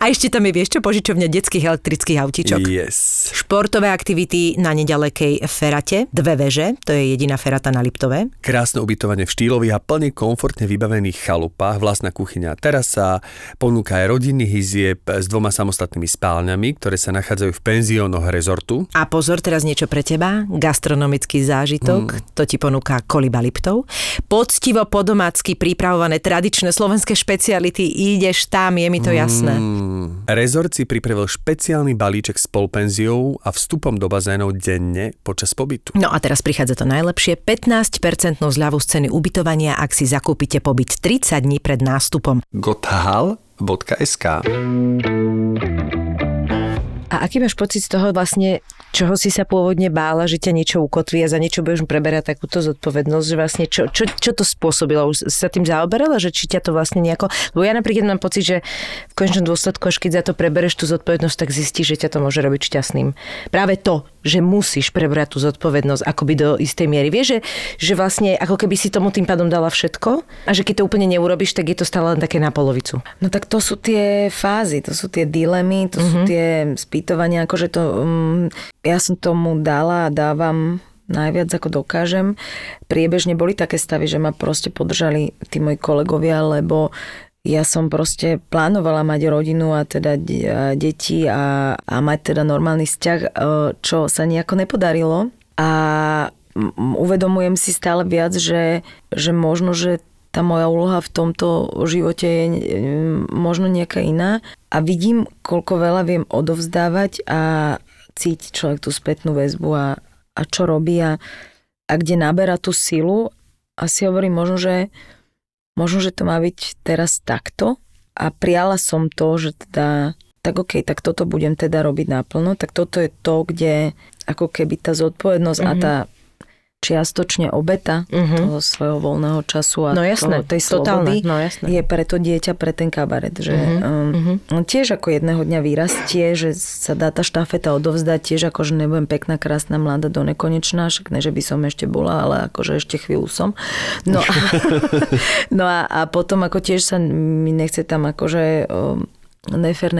A ešte tam je, vieš čo, požičovňa detských elektrických autíčok. Yes. Športové aktivity na nedalekej ferate, 2 veže, to je jediná ferata na Liptove. Krásne ubytovanie v štýlových a plne komfortne vybavených chalupách, vlastná kuchyňa, terasa, ponúka aj rodinných izieb s 2 samostatnými spálňami, ktoré sa nachádzajú v penziónoch rezortu. A pozor, teraz niečo pre teba, gastronomický zážitok, to ti ponúka Koliba Liptov. Poctivo po domácky pripravované tradičné slovenské špeciality, ideš tam, je mi to jasné. Rezort si pripravil špeciálny balíček s polpenziou a vstupom do bazénov denne počas pobytu. No a teraz prichádza to najlepšie. 15% zľavu z ceny ubytovania, ak si zakúpite pobyt 30 dní pred nástupom. gothal.sk. A aký máš pocit z toho vlastne, čoho si sa pôvodne bála, že ťa niečo ukotví a za niečo budeš preberať takúto zodpovednosť, že vlastne čo to spôsobilo? Už sa tým zaoberala, že či ťa to vlastne nejako... Lebo ja napríklad mám pocit, že v konečnom dôsledku, až keď za to prebereš tú zodpovednosť, tak zistíš, že ťa to môže robiť šťastným. Práve to, že musíš prebrať tú zodpovednosť akoby do istej miery. Vieš, že vlastne ako keby si tomu tým pádom dala všetko a že keď to úplne neurobiš, tak je to stále len také na polovicu. No tak to sú tie fázy, to sú tie dilemy, to sú tie spýtovania, akože to... Ja som tomu dala a dávam najviac, ako dokážem. Priebežne boli také stavy, že ma proste podržali tí moji kolegovia, lebo ja som proste plánovala mať rodinu a teda deti a mať teda normálny vzťah, čo sa nejako nepodarilo. A uvedomujem si stále viac, že možno, že tá moja úloha v tomto živote je možno nejaká iná. A vidím, koľko veľa viem odovzdávať a cíti človek tú spätnú väzbu a čo robí a kde naberá tú silu. A si hovorím, možno, že to má byť teraz takto. A prijala som to, že teda tak okej, tak toto budem teda robiť naplno. Tak toto je to, kde ako keby tá zodpovednosť a tá čiastočne obeta toho svojho voľného času a no jasné, tej slobody je pre to dieťa, pre ten kabaret. Že, tiež ako jedného dňa vyrastie, že sa dá tá štafeta odovzdať, tiež ako, že nebudem pekná, krásna, mladá, donekonečná, však ne, že by som ešte bola, ale akože ešte chvíľu som. No a potom ako tiež sa mi nechce tam akože... Nefer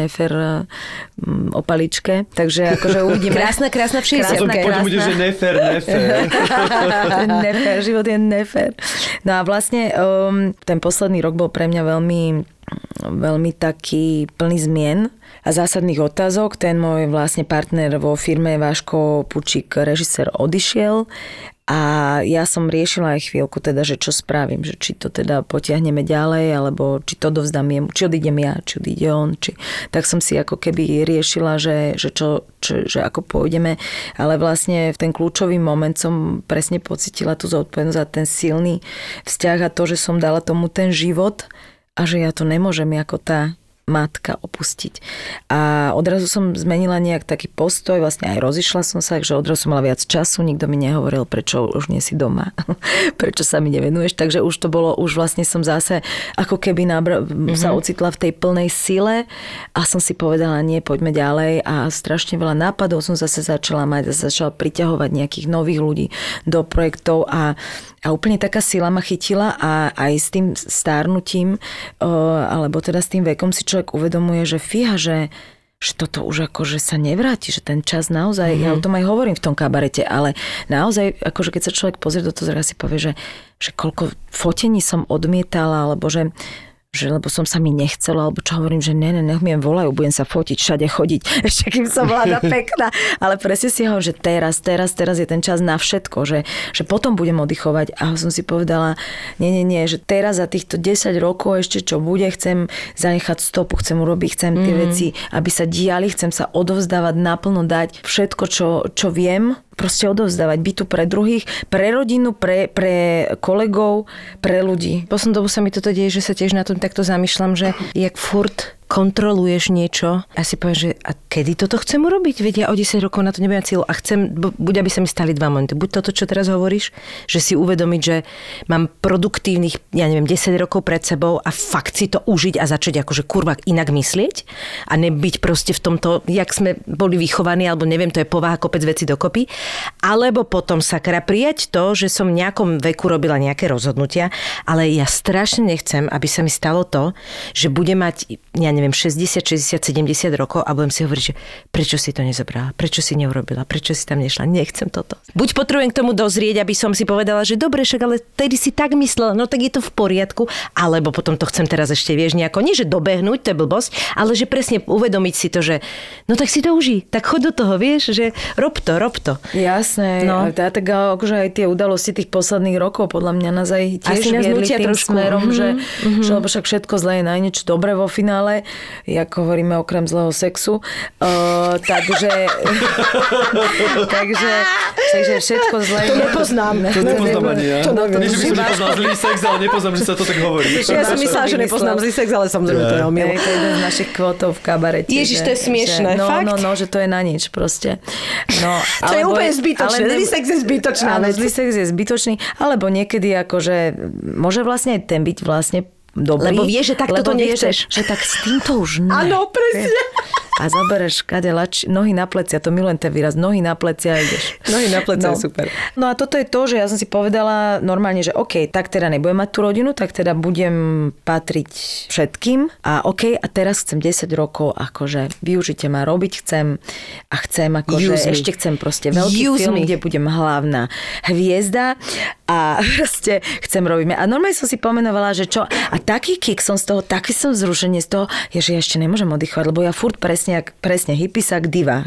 o paličke. Takže akože uvidíme. Krásna v 60. Potom bude, že Nefer. Nefer, život je Nefer. No a vlastne ten posledný rok bol pre mňa veľmi taký plný zmien a zásadných otázok. Ten môj vlastne partner vo firme Vaško Bučík, režisér, odišiel a ja som riešila aj chvíľku teda, že čo spravím, že či to teda potiahneme ďalej, alebo či to dovzdám jemu, či odídem ja, či odíde on, či... Tak som si ako keby riešila, že ako pôjdeme, ale vlastne v ten kľúčový moment som presne pocítila tú zodpovednosť za ten silný vzťah a to, že som dala tomu ten život a že ja to nemôžem ako tá matka opustiť. A odrazu som zmenila nejak taký postoj, vlastne aj rozišla som sa, že odrazu som mala viac času, nikto mi nehovoril, prečo už nie si doma, prečo sa mi nevenuješ, takže už to bolo, už vlastne som zase ako keby sa ocitla v tej plnej sile a som si povedala, nie, poďme ďalej a strašne veľa nápadov som zase začala mať, začala priťahovať nejakých nových ľudí do projektov a úplne taká sila ma chytila a aj s tým stárnutím, alebo teda s tým vekom si človek uvedomuje, že fíha, že toto už akože sa nevráti, že ten čas naozaj, ja o tom aj hovorím v tom kabarete, ale naozaj, akože keď sa človek pozrie do toho, zrejme si povie, že koľko fotení som odmietala, alebo že lebo som sa mi nechcela, alebo čo hovorím, že ne, nech mi volajú, budem sa fotiť, všade chodiť, ešte kým som mladá pekná. Ale presne si hovorím, že teraz je ten čas na všetko, že potom budem oddychovať. A som si povedala, nie, že teraz za týchto 10 rokov ešte čo bude, chcem zanechať stopu, chcem urobiť, chcem tie veci, aby sa diali, chcem sa odovzdávať, naplno dať všetko, čo viem, proste odovzdávať, byť tu pre druhých, pre rodinu, pre kolegov, pre ľudí. Poslednú dobu sa mi toto deje, že sa tiež na tom takto zamýšľam, že jak furt kontroluješ niečo a si povieš, že a kedy toto chcem urobiť? Veď ja o 10 rokov na to nebudem cieľ a chcem, buď aby sa mi stali dva momenty. Buď toto, čo teraz hovoríš, že si uvedomiť, že mám produktívnych, 10 rokov pred sebou a fakt si to užiť a začať akože kurva inak myslieť a nebyť proste v tomto, jak sme boli vychovaní, alebo neviem, to je povaha, kopec veci dokopy. Alebo potom sakra prijať to, že som v nejakom veku robila nejaké rozhodnutia, ale ja strašne nechcem, aby sa mi stalo to, že bude mať, 60, 60, 70 rokov a budem si hovoriť, že prečo si to nezobrala, prečo si neurobila, prečo si tam nešla, nechcem toto. Buď potrebujem k tomu dozrieť, aby som si povedala, že dobre, však ale tedy si tak myslela, no tak je to v poriadku, alebo potom to chcem teraz ešte, vieš, nejako, nie že dobehnúť, to je blbosť, ale že presne uvedomiť si to, že no tak si to uží, tak choď do toho, vieš, že rob to. Jasné, no. Tak akože aj tie udalosti tých posledných rokov podľa mňa nás aj tiež viedli tým smerom, že lebo však všetko zlé je na niečo dobré vo finále. Ako hovoríme, okrem zlého sexu. Takže všetko zlé. To nepoznám. To nepoznám ani ja. Nie, že by som nepoznal zlý sex, ale nepoznám, že sa to tak hovorí. Ja som myslela, že nepoznám zlý sex, ale samozrejme to je omyl. To je jeden z našich kvotov v kabarete. Ježiš, to je smiešné, fakt. No, že to je na nič proste. To je úplne zbytočné. Zlý sex je zbytočný. Alebo niekedy akože môže vlastne aj ten byť vlastne dobrý, lebo vieš, že takto to nechceš. Že tak s týmto už nie. Áno, presne. A zabereš nohy na plecia, to milujem ten výraz, nohy na plecia ideš. Nohy na plecia je super. No a toto je to, že ja som si povedala normálne, že OK, tak teda nebudem mať tú rodinu, tak teda budem patriť všetkým a OK, a teraz chcem 10 rokov akože využite ma, robiť chcem a chcem akože ešte chcem proste veľký film, kde budem hlavná hviezda a proste chcem robiť. A normálne som si pomenovala, že čo, a taký kick som z toho, taký som vzrušenie z toho, že ja ešte nemôžem oddychovať, lebo ja furt presne hipisák diva.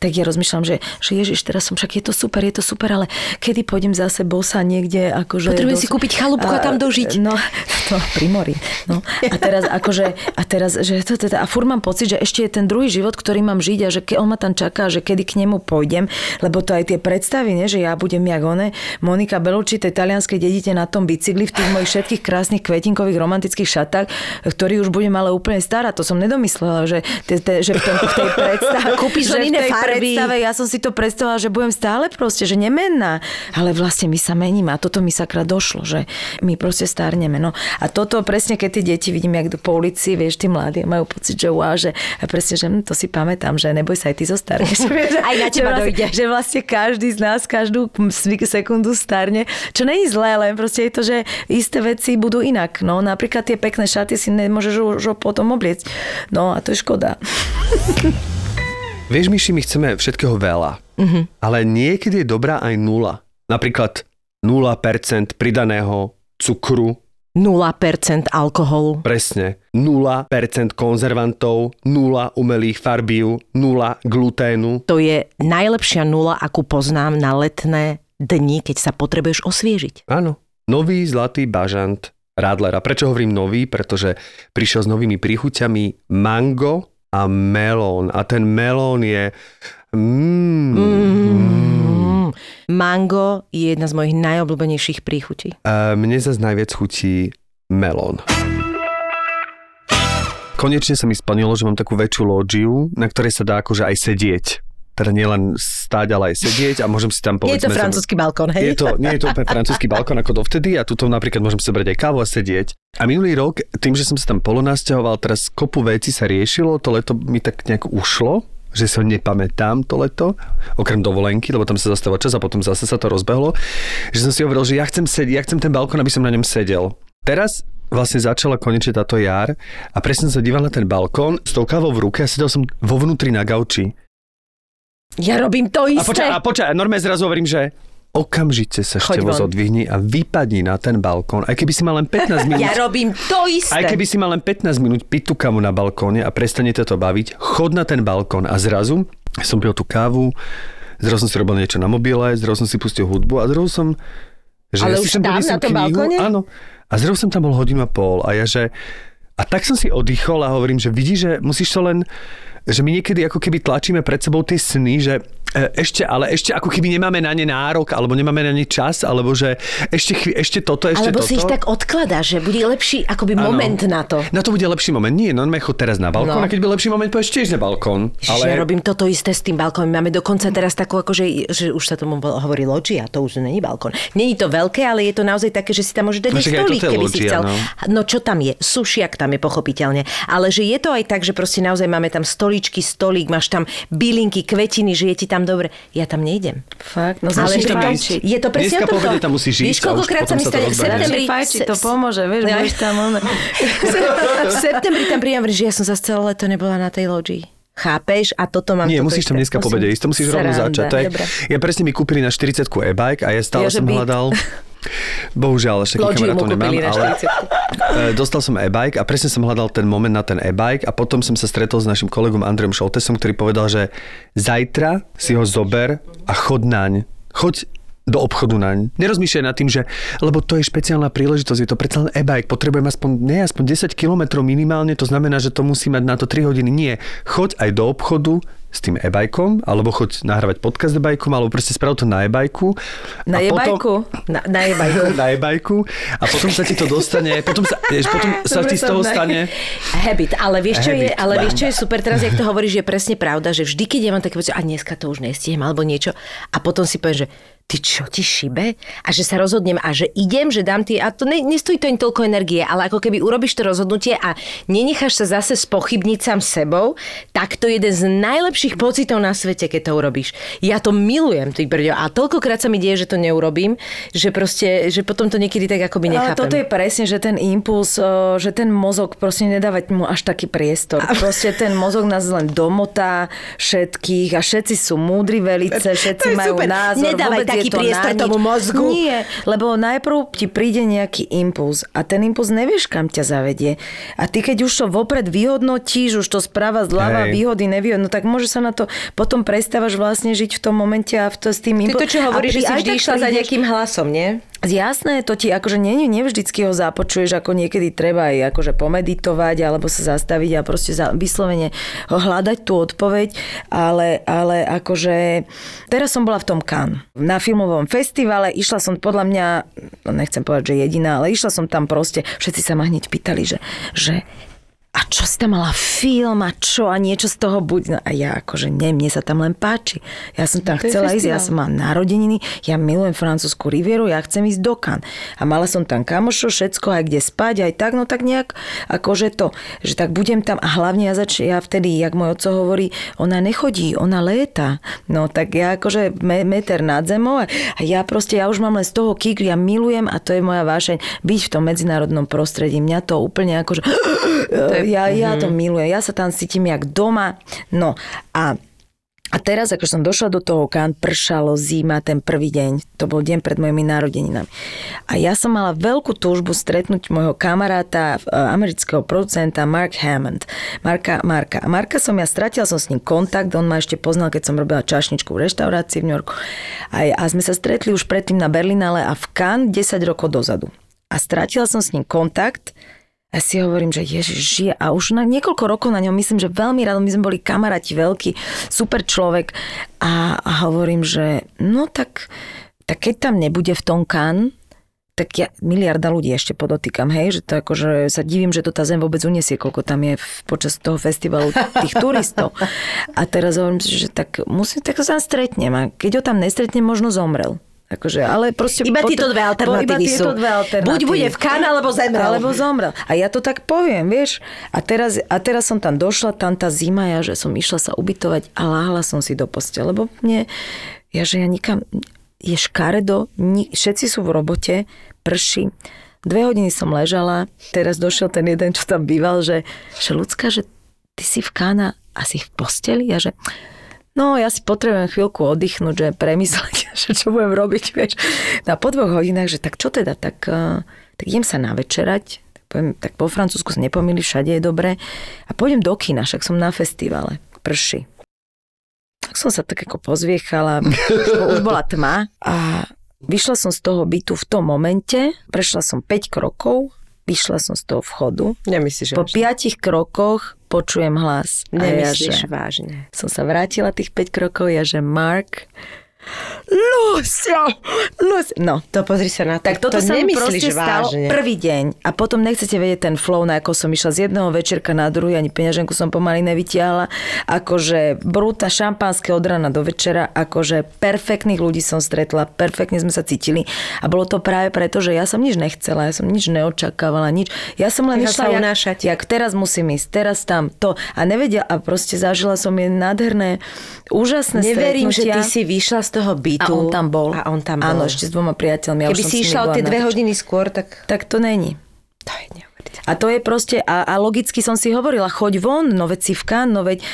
Tak ja rozmýšľam, že ježiš, teraz som však, je to super, ale kedy pôjdem zase bosa niekde, akože... Potrebujem si kúpiť chalúbku a tam dožiť. No, to pri mori. No. A teraz, že to, a furt mám pocit, že ešte je ten druhý život, ktorý mám žiť a že on ma tam čaká, že kedy k nemu pôjdem, lebo to aj tie predstavy, ne, že ja budem jak one, Monika Bellucci, tej talianskej dedite na tom bicykli v tých mojich všetkých krásnych kvetinkových romantických šatách, ktorý už budem ale úplne stará. To som nedomyslela, že v tej predstave kúpiš len iné farby. Ja som si to predstavila, že budem stále proste, že nemenná. Ale vlastne my sa meníme a toto mi sakra došlo, že my proste stárneme. No a toto presne, keď tie deti vidím, jak po ulici, vieš, tí mladí majú pocit, že wow, že presne, že to si pamätám, že neboj sa, aj ty zostarneš. Aj na teba dojde. Že vlastne každý z nás, každú sekundu starne, čo nie je zlé, len proste je to, že isté veci budú inak. No napríklad tie pekné šaty si nemôžeš už potom obliecť. No a to je škoda. Vieš, Miši, my chceme všetkého veľa, ale niekedy je dobrá aj nula. Napríklad 0% pridaného cukru, 0% alkoholu. Presne. 0% konzervantov, 0 umelých farbív, 0 gluténu. To je najlepšia nula, akú poznám na letné dni, keď sa potrebuješ osviežiť. Áno. Nový Zlatý Bažant Radlera. Prečo hovorím nový? Pretože prišiel s novými príchuťami mango a melón. A ten melón je... Mango je jedna z mojich najobľúbenejších príchutí. Mne zase najviac chutí melón. Konečne sa mi splnilo, že mám takú väčšiu lóžiu, na ktorej sa dá akože aj sedieť. Teda nielen stáť, ale aj sedieť a môžem si tam povedať... Je to francúzsky balkón, hej? Nie je to úplne francúzsky balkón ako dovtedy a tuto napríklad môžem si brať aj kávu a sedieť. A minulý rok, tým, že som sa tam polonasťahoval, teraz kopu vecí sa riešilo, to leto mi tak nejak ušlo, že sa nepamätám to leto, okrem dovolenky, lebo tam sa zastáva čas a potom zase sa to rozbehlo, že som si hovoril, že ja chcem ten balkón, aby som na ňom sedel. Teraz vlastne začala konečne táto jar a presne som sa díval na ten balkón s tou kávou v ruke a sedel som vo vnútri na gauči. Ja robím to isté. A počkaj, normálne zrazu hovorím, že okamžite sa Števo zodvihni a vypadni na ten balkón. Aj keby si mal len 15 minút... Ja robím to isté. Aj keby si mal len 15 minút piť tú kávu na balkóne a prestanete to baviť, chod na ten balkón a zrazu som pil tú kávu, zrazu som si robil niečo na mobile, zrazu som si pustil hudbu a zrazu som... Ale ja už tam na tom balkóne? Áno. A zrazu som tam bol hodinu a pol a ja že... A tak som si oddychol a hovorím, že vidíš, že musíš to len... Že my niekedy ako keby tlačíme pred sebou tie sny, že ešte ako keby nemáme na ne nárok, alebo nemáme na ne čas, alebo že ešte toto. Alebo si ich tak odkladá, že bude lepší akoby moment na to. Na to bude lepší moment. Nie, normálne chod teraz na balkón, a keď bude lepší moment, pôjdeš tiež na balkón. Ale... Ja robím toto isté s tým balkónom. Máme dokonca teraz takú, akože, že už sa tomu hovorí loggia, to už není balkón. Není to veľké, ale je to naozaj také, že si tam môže dať stolík, keby si chcel. No čo tam je? Sušiak tam je pochopiteľne, ale že je to aj tak, že proste naozaj máme tam stolík, máš tam bylinky, kvetiny, že je ti tam dobre. Ja tam nejdem. Fakt. No ale je to presne o tomto. Dneska povede, tam musíš ísť. Víš, koľkokrát sa mi stane v septembri. Fajči, to pomôže, vieš, budeš tam... V septembri tam príjem, že ja som za celé leto nebola na tej lóžii. Chápeš? A toto mám... Nie, musíš tam dneska povedať, to musíš rovno začať. Ja presne mi kúpili na 40-ku e-bike a ja stále som hľadal... Bohužiaľ, však kamarátov nemám, ale dostal som e-bike a presne som hľadal ten moment na ten e-bike a potom som sa stretol s našim kolegom Andriom Šoltesom, ktorý povedal, že zajtra si ho zober a chod naň. Choď do obchodu naň. Nerozmýšľaj nad tým, že lebo to je špeciálna príležitosť, je to predsa len e-bike, potrebujem aspoň 10 kilometrov minimálne, to znamená, že to musí mať na to 3 hodiny. Nie, choď aj do obchodu s tým e-bajkom, alebo choď nahrávať podcast e-bajkom, alebo proste sprav to na e-bajku. Na e-bajku? Na e-bajku. A potom sa ti to dostane, potom sa ti z toho stane... Habit, ale vieš, čo je super teraz, jak to hovoríš, je presne pravda, že vždy, keď ja mám také pocit, a dneska to už nestihnem, alebo niečo, a potom si poviem, že ty čo, ti šibe? A že sa rozhodnem a že idem, že dám ti... A to nestojí to ani toľko energie, ale ako keby urobíš to rozhodnutie a nenecháš sa zase spochybniť sám sebou, tak to je jeden z najlepších pocitov na svete, keď to urobíš. Ja to milujem, ty brďo. A toľkokrát sa mi deje, že to neurobím, že proste, že potom to niekedy tak akoby nechápem. Ale toto je presne, že ten impuls, že ten mozog, proste nedávať mu až taký priestor. Proste ten mozog nás len domotá všetkých a všetci sú múdri velice, všetci majú názor. Taký priestor tomu mozgu. Nie, lebo najprv ti príde nejaký impuls a ten impuls nevieš, kam ťa zavedie. A ty, keď už to vopred vyhodnotíš, už to správa zľava, výhody, nevýhody, no tak môže sa na to potom prestávaš vlastne žiť v tom momente a s tým impulsom. Ty to, čo hovoríš, že si vždy išla za nejakým hlasom, nie? Jasné, to ti akože nevždycky ho započuješ, ako niekedy treba aj akože pomeditovať alebo sa zastaviť a proste vyslovene hľadať tú odpoveď, ale akože teraz som bola v tom Cannes. Na filmovom festivale išla som podľa mňa, nechcem povedať, že jediná, ale išla som tam proste, všetci sa ma hneď pýtali, že a čo si tam mala film a čo a niečo z toho buď. No a ja akože nie, mne sa tam len páči. Ja som tam chcela ísť, ja som mala narodeniny, ja milujem francúzsku rivieru, ja chcem ísť do Cannes. A mala som tam kamošov, všetko, aj kde spať, aj tak, no tak nejak akože to, že tak budem tam a hlavne ja vtedy, jak môj otco hovorí, ona nechodí, ona léta. No tak ja akože meter nad zemou a ja už mám len z toho kick, ja milujem a to je moja vášeň byť v tom medzinárodnom prostredí. Mňa to úplne akože... Ja to milujem, ja sa tam cítim jak doma. No a teraz, ako som došla do toho Cannes, pršalo, zima, ten prvý deň, to bol deň pred mojimi narodeninami. A ja som mala veľkú túžbu stretnúť môjho kamaráta, amerického producenta Mark Hammond. Marka som ja stratila, som s ním kontakt, on ma ešte poznal, keď som robila čašničku v reštaurácii v New Yorku. A sme sa stretli už predtým na Berlinale a v Cannes 10 rokov dozadu. A stratila som s ním kontakt. A si hovorím, že Ježiš žije a už na niekoľko rokov na ňom myslím, že veľmi rád, my sme boli kamaráti, veľký, super človek a hovorím, že no tak keď tam nebude v tom Cannes, tak ja miliarda ľudí ešte podotýkam, hej, že to akože sa divím, že to tá zem vôbec uniesie, koľko tam je počas toho festivalu tých turistov. A teraz hovorím, že tak musím, tak sa tam stretnem a keď ho tam nestretnem, možno zomrel. Akože, ale proste iba tieto dve alternatívy sú. Buď bude v Cannes, alebo zomrel. A ja to tak poviem, vieš. A teraz som tam došla, tam tá zima, ja že som išla sa ubytovať a láhla som si do postele, lebo mne, ja nikam, je škaredo, všetci sú v robote, prší. 2 hodiny som ležala, teraz došiel ten jeden, čo tam býval, že ľudská, že ty si v Cannes a si v posteli a že... No, ja si potrebujem chvíľku oddychnúť, že premyslieť, že čo budem robiť, vieš. No a po 2 hodinách, že tak čo teda, tak idem sa navečerať, tak po Francúzsku sa nepomýli, všade je dobre. A pôjdem do kina, však som na festivale, prší. Tak som sa tak ako pozviechala, už bola tma a vyšla som z toho bytu v tom momente, prešla som 5 krokov, vyšla som z toho vchodu. Nemyslíš, po 5 krokoch počujem hlas. Nemyslíš vážne. Som sa vrátila tých 5 krokov, že Mark... Lucia! No. To pozri sa na to. Tak toto to sa mi proste stalo prvý deň. A potom nechcete vedieť ten flow, na ako som išla z jedného večerka na druhý, ani peňaženku som pomaly nevytiahla. Akože brúta šampanské od rana do večera, akože perfektných ľudí som stretla, perfektne sme sa cítili. A bolo to práve preto, že ja som nič nechcela, ja som nič neočakávala, nič. Ja som len išla unášať. Jak teraz musím ísť, teraz tam to. A nevedia, a proste zažila som je nádherné, úžasné stretnutia. Neverím, že ty si vyšla z toho bytu. A on tam bol. Áno, ešte s 2 priateľmi. Keby si išla o tie 2 hodiny skôr, tak... Tak to není. To je neuveriteľné. A to je proste... A logicky som si hovorila, choď von, no veď si v Cannes, no veď...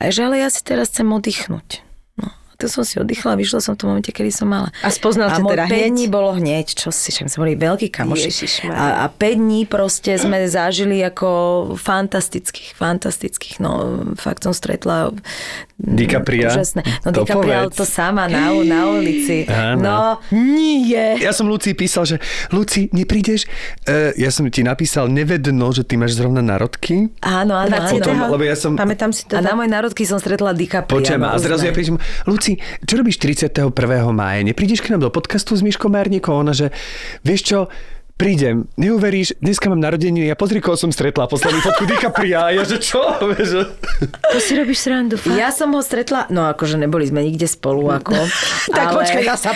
A že ale ja si teraz chcem oddychnúť. No, a to som si oddychla, vyšla som v tom momente, kedy som mala. A spoznal sa teda hneď? A môj 5 dní bolo hneď, čo sme boli veľkí kamoši. A 5 dní proste sme zažili ako fantastických, no fakt som stretla... DiCapria. Úžasné. No to DiCapria povedz. To sama na ulici. Áno. No, nie. Ja som Lucii písal, že Luci, neprídeš? Ja som ti napísal nevedno, že ty máš zrovna národky. Áno. Lebo ja som... Pamätám si to. A na moje národky som stretla DiCapria. Počujem, a zrazu ja prídem, Luci, čo robíš 31. mája? Neprídeš k nám do podcastu s Miškou Márnikou? Ona, že vieš čo, prídem, neuveríš, dneska mám narodeniny, ja pozri, koho som stretla, posledný fotku DiCapria, ja že čo? To si robíš srandu, fakt? Ja som ho stretla, no akože neboli sme nikde spolu, ako. Tak ale, počkaj, ja sa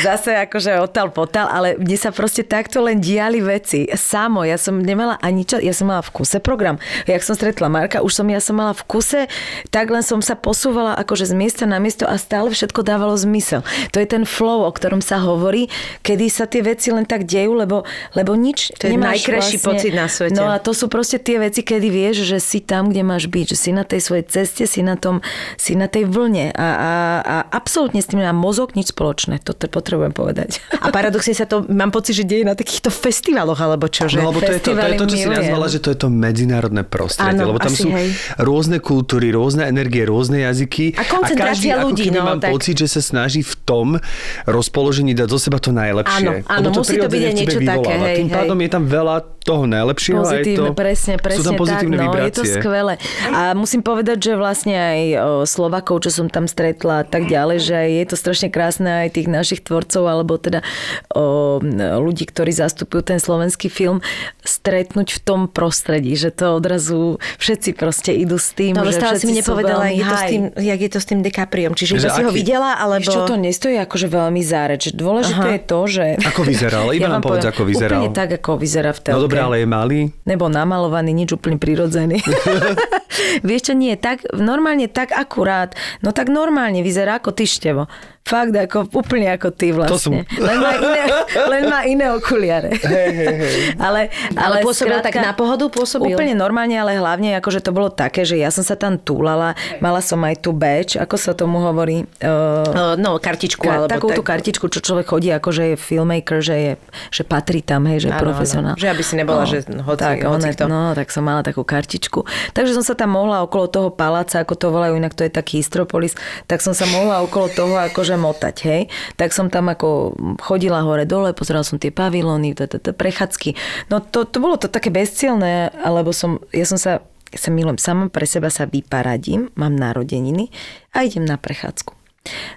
Zase akože odtal, ale mne sa proste takto len diali veci. Samo, ja som nemala ani čas, ja som mala v kuse program. Jak som stretla Marka, ja som mala v kuse, tak len som sa posúvala akože z miesta na miesto a stále všetko dávalo zmysel. To je ten flow, o ktorom sa hovorí, kedy sa tie veci len tak dejú, lebo nič nemáš. To je najkrajší pocit na svete. No a to sú proste tie veci, kedy vieš, že si tam, kde máš byť, že si na tej svojej ceste, si na tej vlne a absolútne s tým nemá mozog nič spoločné. To potrebujem povedať. A paradoxne sa to, mám pocit, že deje na takýchto festivaloch, alebo čo, že? No, lebo to je to, čo si nazvala, že to je to medzinárodné prostredie. Áno, lebo tam sú rôzne kultúry, rôzne energie, rôzne jazyky. A koncentrácia ľudí. Mám pocit, že sa snaží v tom rozpoložení dať do seba to najlepšie. Áno, musí to byť niečo také. Tým pádom je tam veľa toho najlepšieho. Pozitívne, presne, sú tam pozitívne tak, vibrácie. Je to skvelé. A musím povedať, že vlastne aj Slovakov, čo som tam stretla a tak ďalej, že je to strašne krásne aj tých našich tvorcov, alebo teda ľudí, ktorí zastupujú ten slovenský film, stretnúť v tom prostredí, že to odrazu všetci proste idú s tým, no, že všetci si mi nepovedala, jak je to s tým DiCapriom. Čiže si ho videla, alebo... Čo to nestojí akože veľmi za reč. Dôležité je to, že... Ako vyzeral? Iba ja nám povedz, ako vyzeral. Úplne tak, ako vyzerá v telke. No dobré, ale je malý? Nebol namalovaný, nič úplne prirodzený. Vieš čo, nie, tak normálne, tak akurát. No tak normálne vyzerá ako ty, Števo. Fakt, úplne ako ty vlastne. To som... Len má iné okuliare. Hej. Ale pôsobil skrátka, tak na pohodu? Pôsobil? Úplne normálne, ale hlavne akože to bolo také, že ja som sa tam túlala, mala som aj tú badge, ako sa tomu hovorí? Kartičku. Takú tú kartičku, čo človek chodí, akože je filmmaker, že patrí tam, hej, že je profesionál. Že aby si nebola, že hoci kto. No, tak som mala takú kartičku. Takže som sa tam mohla okolo toho paláca, ako to volajú, inak to je taký Histropolis, tak som sa mohla okolo toho akože motať, hej. Tak som tam ako chodila hore dole, pozerala som tie pavilóny, prechádzky. No to bolo to také bezcielné, lebo ja sa milujem, sama pre seba sa vyparadím, mám narodeniny a idem na prechádzku.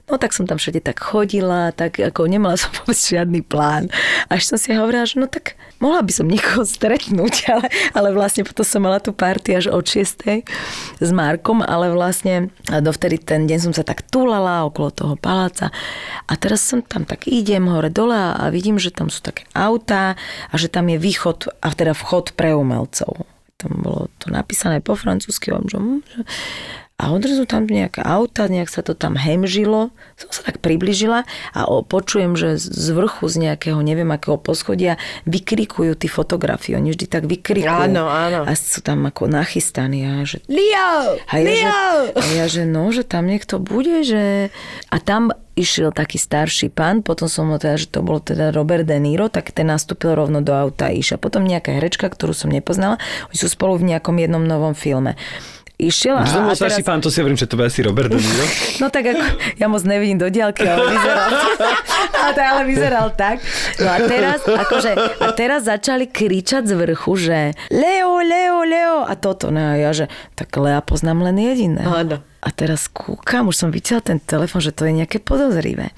No tak som tam všade tak chodila, tak ako nemala som vôbec žiadny plán. Až som si hovorila, že no tak mohla by som niekoho stretnúť, ale vlastne potom som mala tú party až od 6:00 s Markom, ale vlastne dovtedy ten deň som sa tak túlala okolo toho paláca a teraz som tam tak idem hore dole a vidím, že tam sú také autá a že tam je východ a teda vchod pre umelcov. Tam bolo to napísané po francúzsky, a odrazu tam nejaká auta, nejak sa to tam hemžilo. Som sa tak priblížila a počujem, že z vrchu, z nejakého, neviem akého poschodia, vykrikujú tí fotografii. Oni vždy tak vykrikujú. Áno, áno. A sú tam ako nachystaní. Leo! Že tam niekto bude, že... A tam išiel taký starší pán, potom som ho teda, že to bol teda Robert De Niro, tak ten nastúpil rovno do auta a išiel. Potom nejaká herečka, ktorú som nepoznala, oni sú spolu v nejakom jednom novom filme. Išiel a teraz... Starší pán, to si hovorím, že to bude asi Robert De Niro. No tak ako, ja moc nevidím do diaľky, ale vyzeral tak. No a teraz, teraz začali kričať z vrchu, že Leo, Leo, Leo a toto. No ja, že tak Lea poznám len jediné. Áno. A teraz kúkam, už som videla ten telefon, že to je nejaké podozrivé.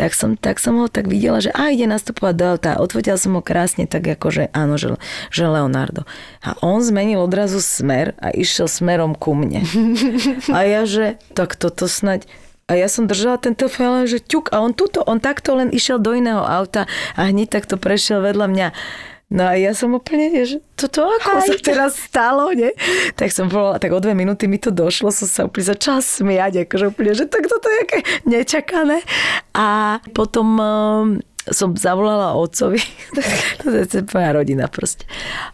Tak som ho tak videla, že ide nastupovať do auta. Odfotila som ho krásne, tak akože áno, že Leonardo. A on zmenil odrazu smer a išiel smerom ku mne. A ja, že tak toto snaď... A ja som držala ten telefon, že ťuk. A on takto len išiel do iného auta a hneď takto prešiel vedľa mňa. No a ja som úplne, že toto ako sa teraz stalo, ne? Tak som bola, tak o 2 minúty mi to došlo, som sa úplne začala smiať, akože úplne, že tak toto je aké nečakané. A potom som zavolala otcovi, to je moja rodina proste.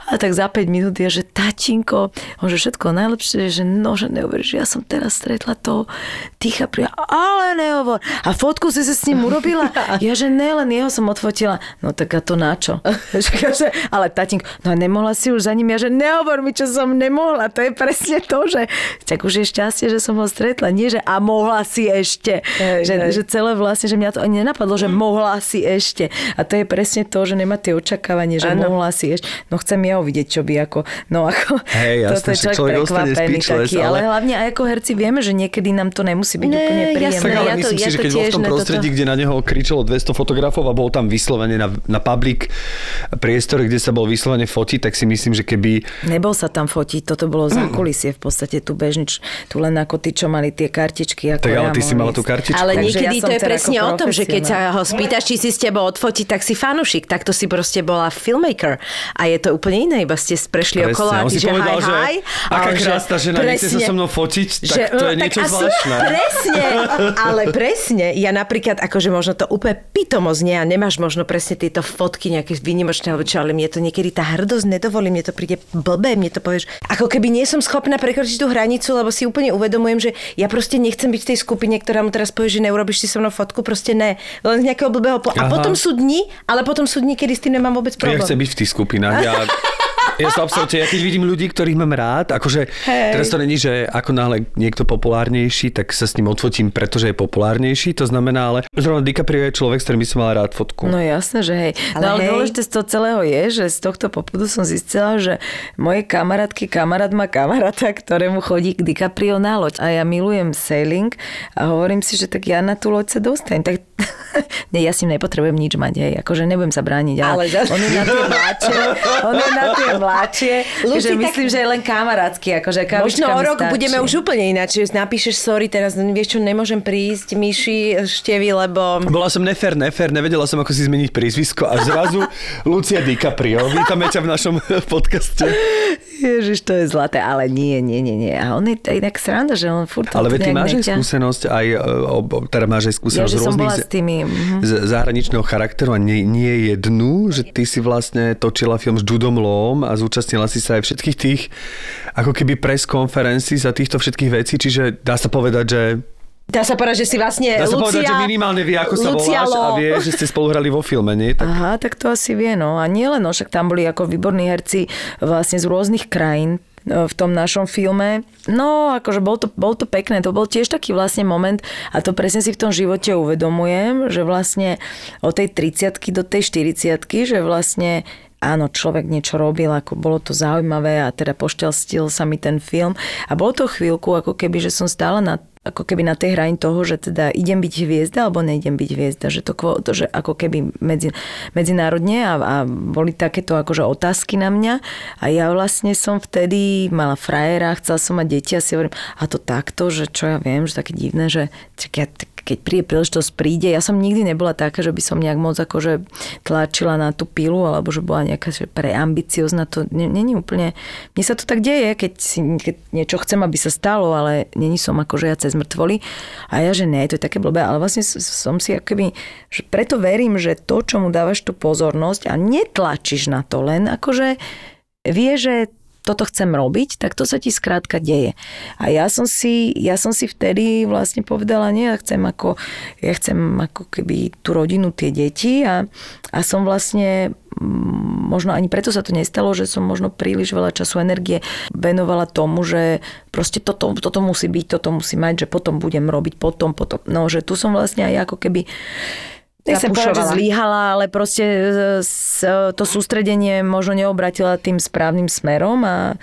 A tak za 5 minút je, že tatinko, on že všetko najlepšie, že nože neuveríš, ja som teraz stretla toho DiCapria, ale nehovor. A fotku si sa s ním urobila? Ja, že ne, len jeho som odfotila. No tak a to načo? Ale tatinko, no nemohla si už za ním, ja, že nehovor mi, čo som nemohla, to je presne to, že tak už je šťastie, že som ho stretla, nie, že a mohla si ešte. Že celé vlastne, že mňa to ani nenapadlo, že mohla si ešte. A to je presne to, že nemá tie očakávanie, že mohla si ešte. No chcem ja uvidieť, čo by ako... No ako... Hej, jasne, že človek ostane speechless, ale... hlavne aj ako herci vieme, že niekedy nám to nemusí byť úplne príjemné. Tak, ale myslím si, že keď bol v tom prostredí, kde na neho kričalo 200 fotografov a bol tam vyslovene na public priestore, kde sa bol vyslovene fotiť, tak si myslím, že keby... Nebol sa tam fotiť, toto bolo za kulisie v podstate, tu bežnič, tu len ako tí, čo mali tie kartičky. Tak ale ty si mala tú kartičku. Ale niekedy to je presne o tom, že keď sa ho spýtaš, či si s tebou odfotiť, tak si fanušik. Tak to si proste bola filmmaker. A je to úplne iné, iba ste prešli presne okolo a ty, že povedal, hi. Aká krásna žena, nechce sa so mnou fotiť, že, tak to je niečo zvláštne. Presne, ale presne. Ja napríklad, akože možno to úplne pitomo znie a nemáš možno presne tieto fotky nejaké výnimočné, ale mne to niekedy tá hrdosť nedovolí, mne to príde blbé, mne to povieš. Ako keby nie som schopná prekročiť tú hranicu, lebo si úplne uvedomujem, že ja proste nechcem byť v tej skupine, ktorá mu teraz povie, že neurobiš si so mnou fotku, proste ne. Len z nejakého blbého potom sú dni, kedy s tým nemám vôbec problém. Ja chcem byť v tých skupinách. Ja keď vidím ľudí, ktorých mám rád, akože teraz to není, že ako náhle niekto populárnejší, tak sa s ním odfotím, pretože je populárnejší, to znamená, ale zrovna DiCaprio je človek, s ktorým by som mal rád fotku. No jasné, že hej. Ale dôležité z toho celého je, že z tohto popudu som zistila, že moje kamarátky, kamarát má kamaráta, ktorému chodí k DiCaprio na loď. A ja milujem sailing a hovorím si, že tak ja na tú loď sa dostanem. Tak nie, ja s ním nepotrebujem nič mať, hej. Akože nebudem sa brániť, ale on je na tie mláče, že myslím, že je len kamarátsky, akože možno o rok stačí. Budeme už úplne ináč, že napíšeš sorry, teraz vieš čo, nemôžem prísť, Miši, Števi, lebo... Bola som Nefer, nevedela som, ako si zmeniť prízvisko a zrazu Lucia DiCaprio, vítame ťa v našom podcaste. Ježiš, to je zlaté, ale nie. A on je inak sranda, že on furt... Ale ty máš aj skúsenosť aj z rôznych... z zahraničného charakteru a nie jednu, že ty si vlastne točila film s Judom Lawom a zúčastnila si sa aj všetkých tých ako keby press konferencií za týchto všetkých vecí, čiže dá sa povedať, že si vlastne Lucia... Dá sa povedať, že minimálne vie, ako sa voláš a vie, že ste spolu hrali vo filme, nie? Tak... Aha, tak to asi vie, no. A nielen, však tam boli ako výborní herci vlastne z rôznych krajín v tom našom filme. No, akože bol to pekné. To bol tiež taký vlastne moment a to presne si v tom živote uvedomujem, že vlastne od tej 30-ky do tej 40-ky, že vlastne áno, človek niečo robil, ako bolo to zaujímavé a teda pošťastil sa mi ten film. A bolo to chvíľku, ako keby, že som stála na, ako keby na tej hrani toho, že teda idem byť hviezda alebo neidem byť hviezda, že to že ako keby medzinárodne a boli takéto akože otázky na mňa a ja vlastne som vtedy mala frajera, chcela som mať deti a si hovorím, a to takto, že čo ja viem, že také divné, že keď príde príležitosť, príde. Ja som nikdy nebola taká, že by som nejak moc akože tlačila na tú pilu, alebo že bola nejaká že preambiciozná. To není úplne... Mne sa to tak deje, keď niečo chcem, aby sa stalo, ale není som akože ja cez mŕtvoly. A ja, že ne, to je také blbé. Ale vlastne som si akoby... Že preto verím, že to, čo mu dávaš tú pozornosť a netlačíš na to, len akože vie, že toto chcem robiť, tak to sa ti skrátka deje. A ja som si vtedy vlastne povedala, nie, ja chcem ako keby tú rodinu, tie deti a som vlastne možno ani preto sa to nestalo, že som možno príliš veľa času, energie venovala tomu, že proste toto musí byť, toto musí mať, že potom budem robiť, potom. No, že tu som vlastne aj ako keby nechcem povedať, že zlíhala, ale proste to sústredenie možno neobratila tým správnym smerom a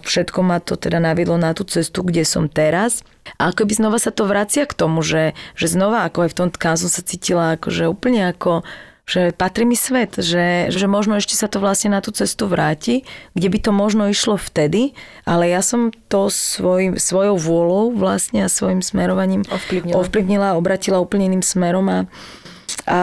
všetko ma to teda naviedlo na tú cestu, kde som teraz. A ako by znova sa to vracia k tomu, že znova ako aj v tom Cannes som sa cítila akože úplne ako, že patrí mi svet, že možno ešte sa to vlastne na tú cestu vráti, kde by to možno išlo vtedy, ale ja som to svojou vôľou vlastne a svojim smerovaním ovplyvnila, obratila úplne iným smerom a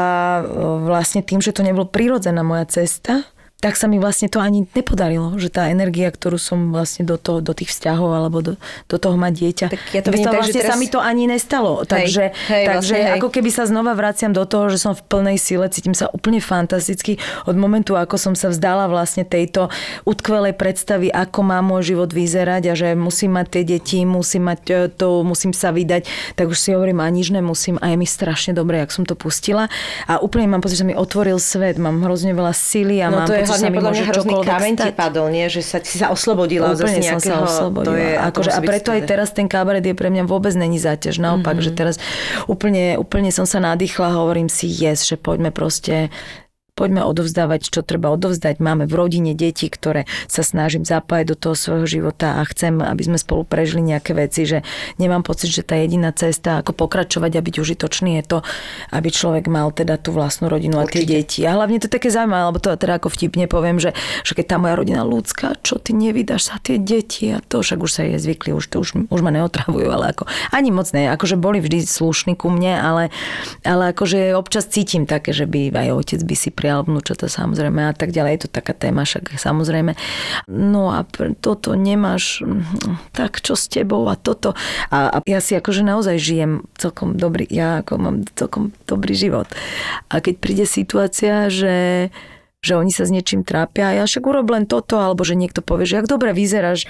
vlastne tým, že to nebolo prirodzená moja cesta, tak sa mi vlastne to ani nepodarilo, že tá energia, ktorú som vlastne do tých vzťahov alebo do toho mať dieťa, tak ja to vidím, vlastne teraz... sa mi to ani nestalo. Takže ako keby sa znova vraciam do toho, že som v plnej sile, cítim sa úplne fantasticky od momentu, ako som sa vzdala vlastne tejto utkvelej predstavy, ako má môj život vyzerať a že musím mať tie deti, musím mať to, musím sa vydať, tak už si hovorím, a nič nemusím a je mi strašne dobre, jak som to pustila a úplne mám pocit, že mi otvoril svet, mám hrozne veľa síly a no, mám hlavne podľa mňa hrozný kameň ti padol, nie? Že si sa oslobodila. Úplne som sa oslobodila. A preto aj teraz ten kabaret je pre mňa vôbec není záťaž. Naopak, že teraz úplne som sa nadýchla, hovorím si, že poďme odovzdávať, čo treba odovzdať. Máme v rodine deti, ktoré sa snažím zapájať do toho svojho života a chcem, aby sme spolu prežili nejaké veci, že nemám pocit, že tá jediná cesta, ako pokračovať a byť užitočný, je to, aby človek mal teda tú vlastnú rodinu. Určite. A tie deti. A hlavne to také zaujímavé, lebo to teda ako vtipne poviem, že keď tá moja rodina ľudská, čo ty nevydáš sa tie deti a to však už sa je zvykli, už ma neotravujú, ale ako ani moc ne, akože boli vždy slušní ku mne, ale akože občas cítim také, že by aj otec by si vnúčata samozrejme a tak ďalej. Je to taká téma, však samozrejme. No a toto nemáš, tak čo s tebou a toto. A ja si akože naozaj žijem celkom dobrý, ja ako mám celkom dobrý život. A keď príde situácia, že oni sa s niečím trápia a ja však urob len toto, alebo že niekto povie, že ak dobre vyzeráš,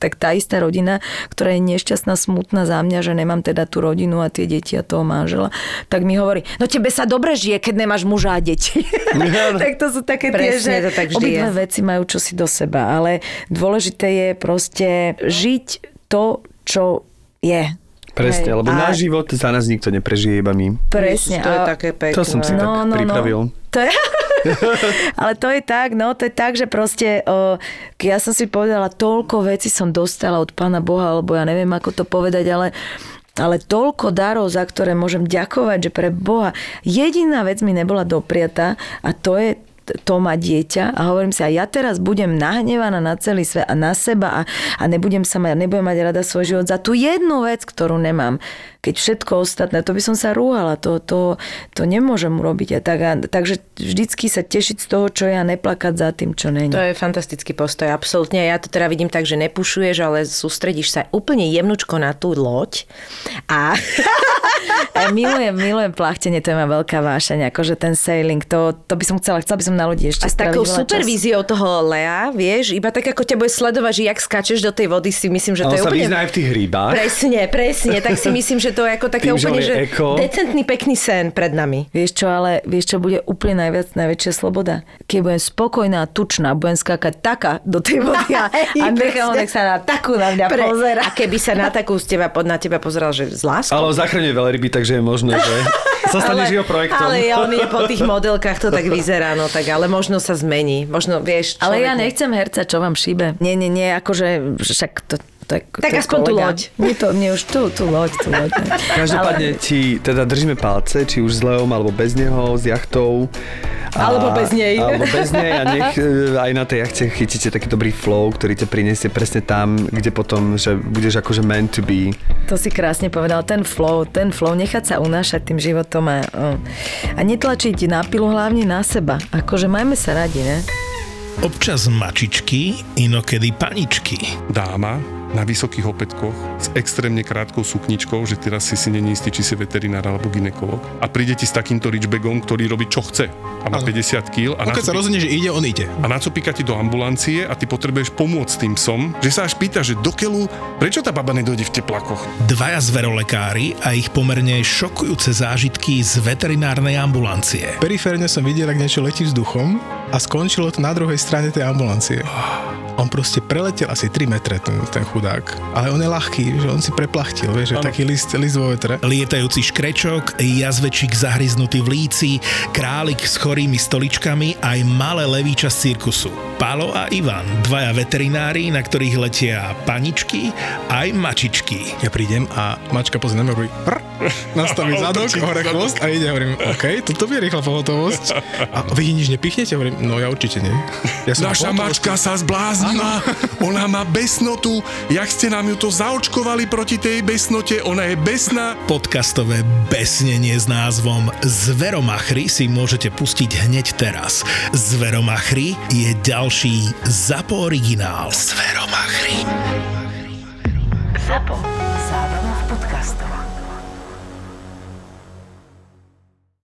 tak tá istá rodina, ktorá je nešťastná, smutná za mňa, že nemám teda tú rodinu a tie deti a toho manžela, tak mi hovorí, no tebe sa dobre žije, keď nemáš muža a deti. No, tak to sú také tie, že obidve veci majú čosi do seba, ale dôležité je proste žiť to, čo je. Presne, lebo náš život za nás nikto neprežije, iba my. Presne. To je také pekné. To som si tak pripravil. To je... Ale to je tak, že proste ja som si povedala, toľko vecí som dostala od Pána Boha, alebo ja neviem, ako to povedať, ale toľko darov, za ktoré môžem ďakovať, že pre Boha jediná vec mi nebola dopriatá a to je to má dieťa a hovorím si, a ja teraz budem nahnevaná na celý svet a na seba a nebudem mať rada svoj život za tú jednu vec, ktorú nemám. Keď všetko ostatné, to by som sa rúhala, to nemôžem urobiť. Takže vždycky sa tešiť z toho, čo ja neplakať za tým, čo není. To je fantastický postoj, absolútne. Ja to teda vidím tak, že nepušuješ, ale sústredíš sa úplne jemnučko na tú loď a... Ja milujem plachtenie, to je ma veľká vášeň, akože ten sailing, to by som chcela by som na lodi ešte a s takou supervíziou toho Lea, vieš, iba tak ako ťa bude sledovať, že jak skáčeš do tej vody, si myslím, že to je úplne... On sa vyzná aj v tých rybách. Presne, tak si myslím, že že to je ako také tým, úplne, že decentný, pekný sen pred nami. Vieš čo, ale vieš čo bude úplne najväčšia sloboda? Keď budem spokojná, tučná, budem skákať taká do tej vody a nechám, nech sa na takú na mňa pozera. A keby sa na takú z teba, na teba pozeral, že z láskou. Ale zachraňuje veľryby, takže je možné, že sa staneš jeho projektom. Ale ja, on je po tých modelkách, to tak vyzerá, no tak, ale možno sa zmení. Možno, vieš, človek... Ale ja nechcem herca, čo vám šíbe. Nie, akože však to... Tak aspoň tú loď. Mne už tú loď. Každopádne ti teda držíme palce, či už s Leom, alebo bez neho, s jachtou. Alebo bez nej. A nech aj na tej jachte chytíte taký dobrý flow, ktorý ťa priniesie presne tam, kde potom, že budeš akože meant to be. To si krásne povedal. Ten flow, nechať sa unášať tým životom a netlačiť na pilu, hlavne na seba. Akože majme sa radi, ne? Občas mačičky, inokedy paničky. Dáma na vysokých opätkoch s extrémne krátkou sukničkou, že teraz si není istý, či si veterinár alebo gynekolog. A príde ti s takýmto richbagom, ktorý robí čo chce. A má 50 kg. A keď sa rozhodne, že ide, on ide. A nacupíka ti do ambulancie a ty potrebuješ pomôcť tým psom, že sa až pýta, že dokeľu, prečo tá baba nedojde v teplakoch? Dvaja zverolekári a ich pomerne šokujúce zážitky z veterinárnej ambulancie. Periférne som videl, ako niečo letí vzduchom a skončilo to na druhej strane tej ambulancie. On proste preletel asi 3 metre ten chudák. Ale on je ľahký, že on si preplachtil, vieš, že taký list vo vetre. Lietajúci škrečok, jazvečík zahryznutý v líci, králik s chorými stoličkami, aj malé levíča z cirkusu. Pálo a Ivan, dvaja veterinári, na ktorých letia paničky aj mačičky. Ja prídem a mačka pozrie na mňa, hovorí prr, nastaví zadok, hore chvost a ide, hovorím, OK, toto bude rýchla pohotovosť. A vy nič nepichnete? Hovorím, no ja určite nie. Naša mačka sa zblázni. Ona má besnotu. Jak ste nám ju to zaočkovali proti tej besnote? Ona je besná. Podcastové besnenie s názvom Zveromachry si môžete pustiť hneď teraz. Zveromachry je ďalší ZAPO originál. Zveromachry. ZAPO.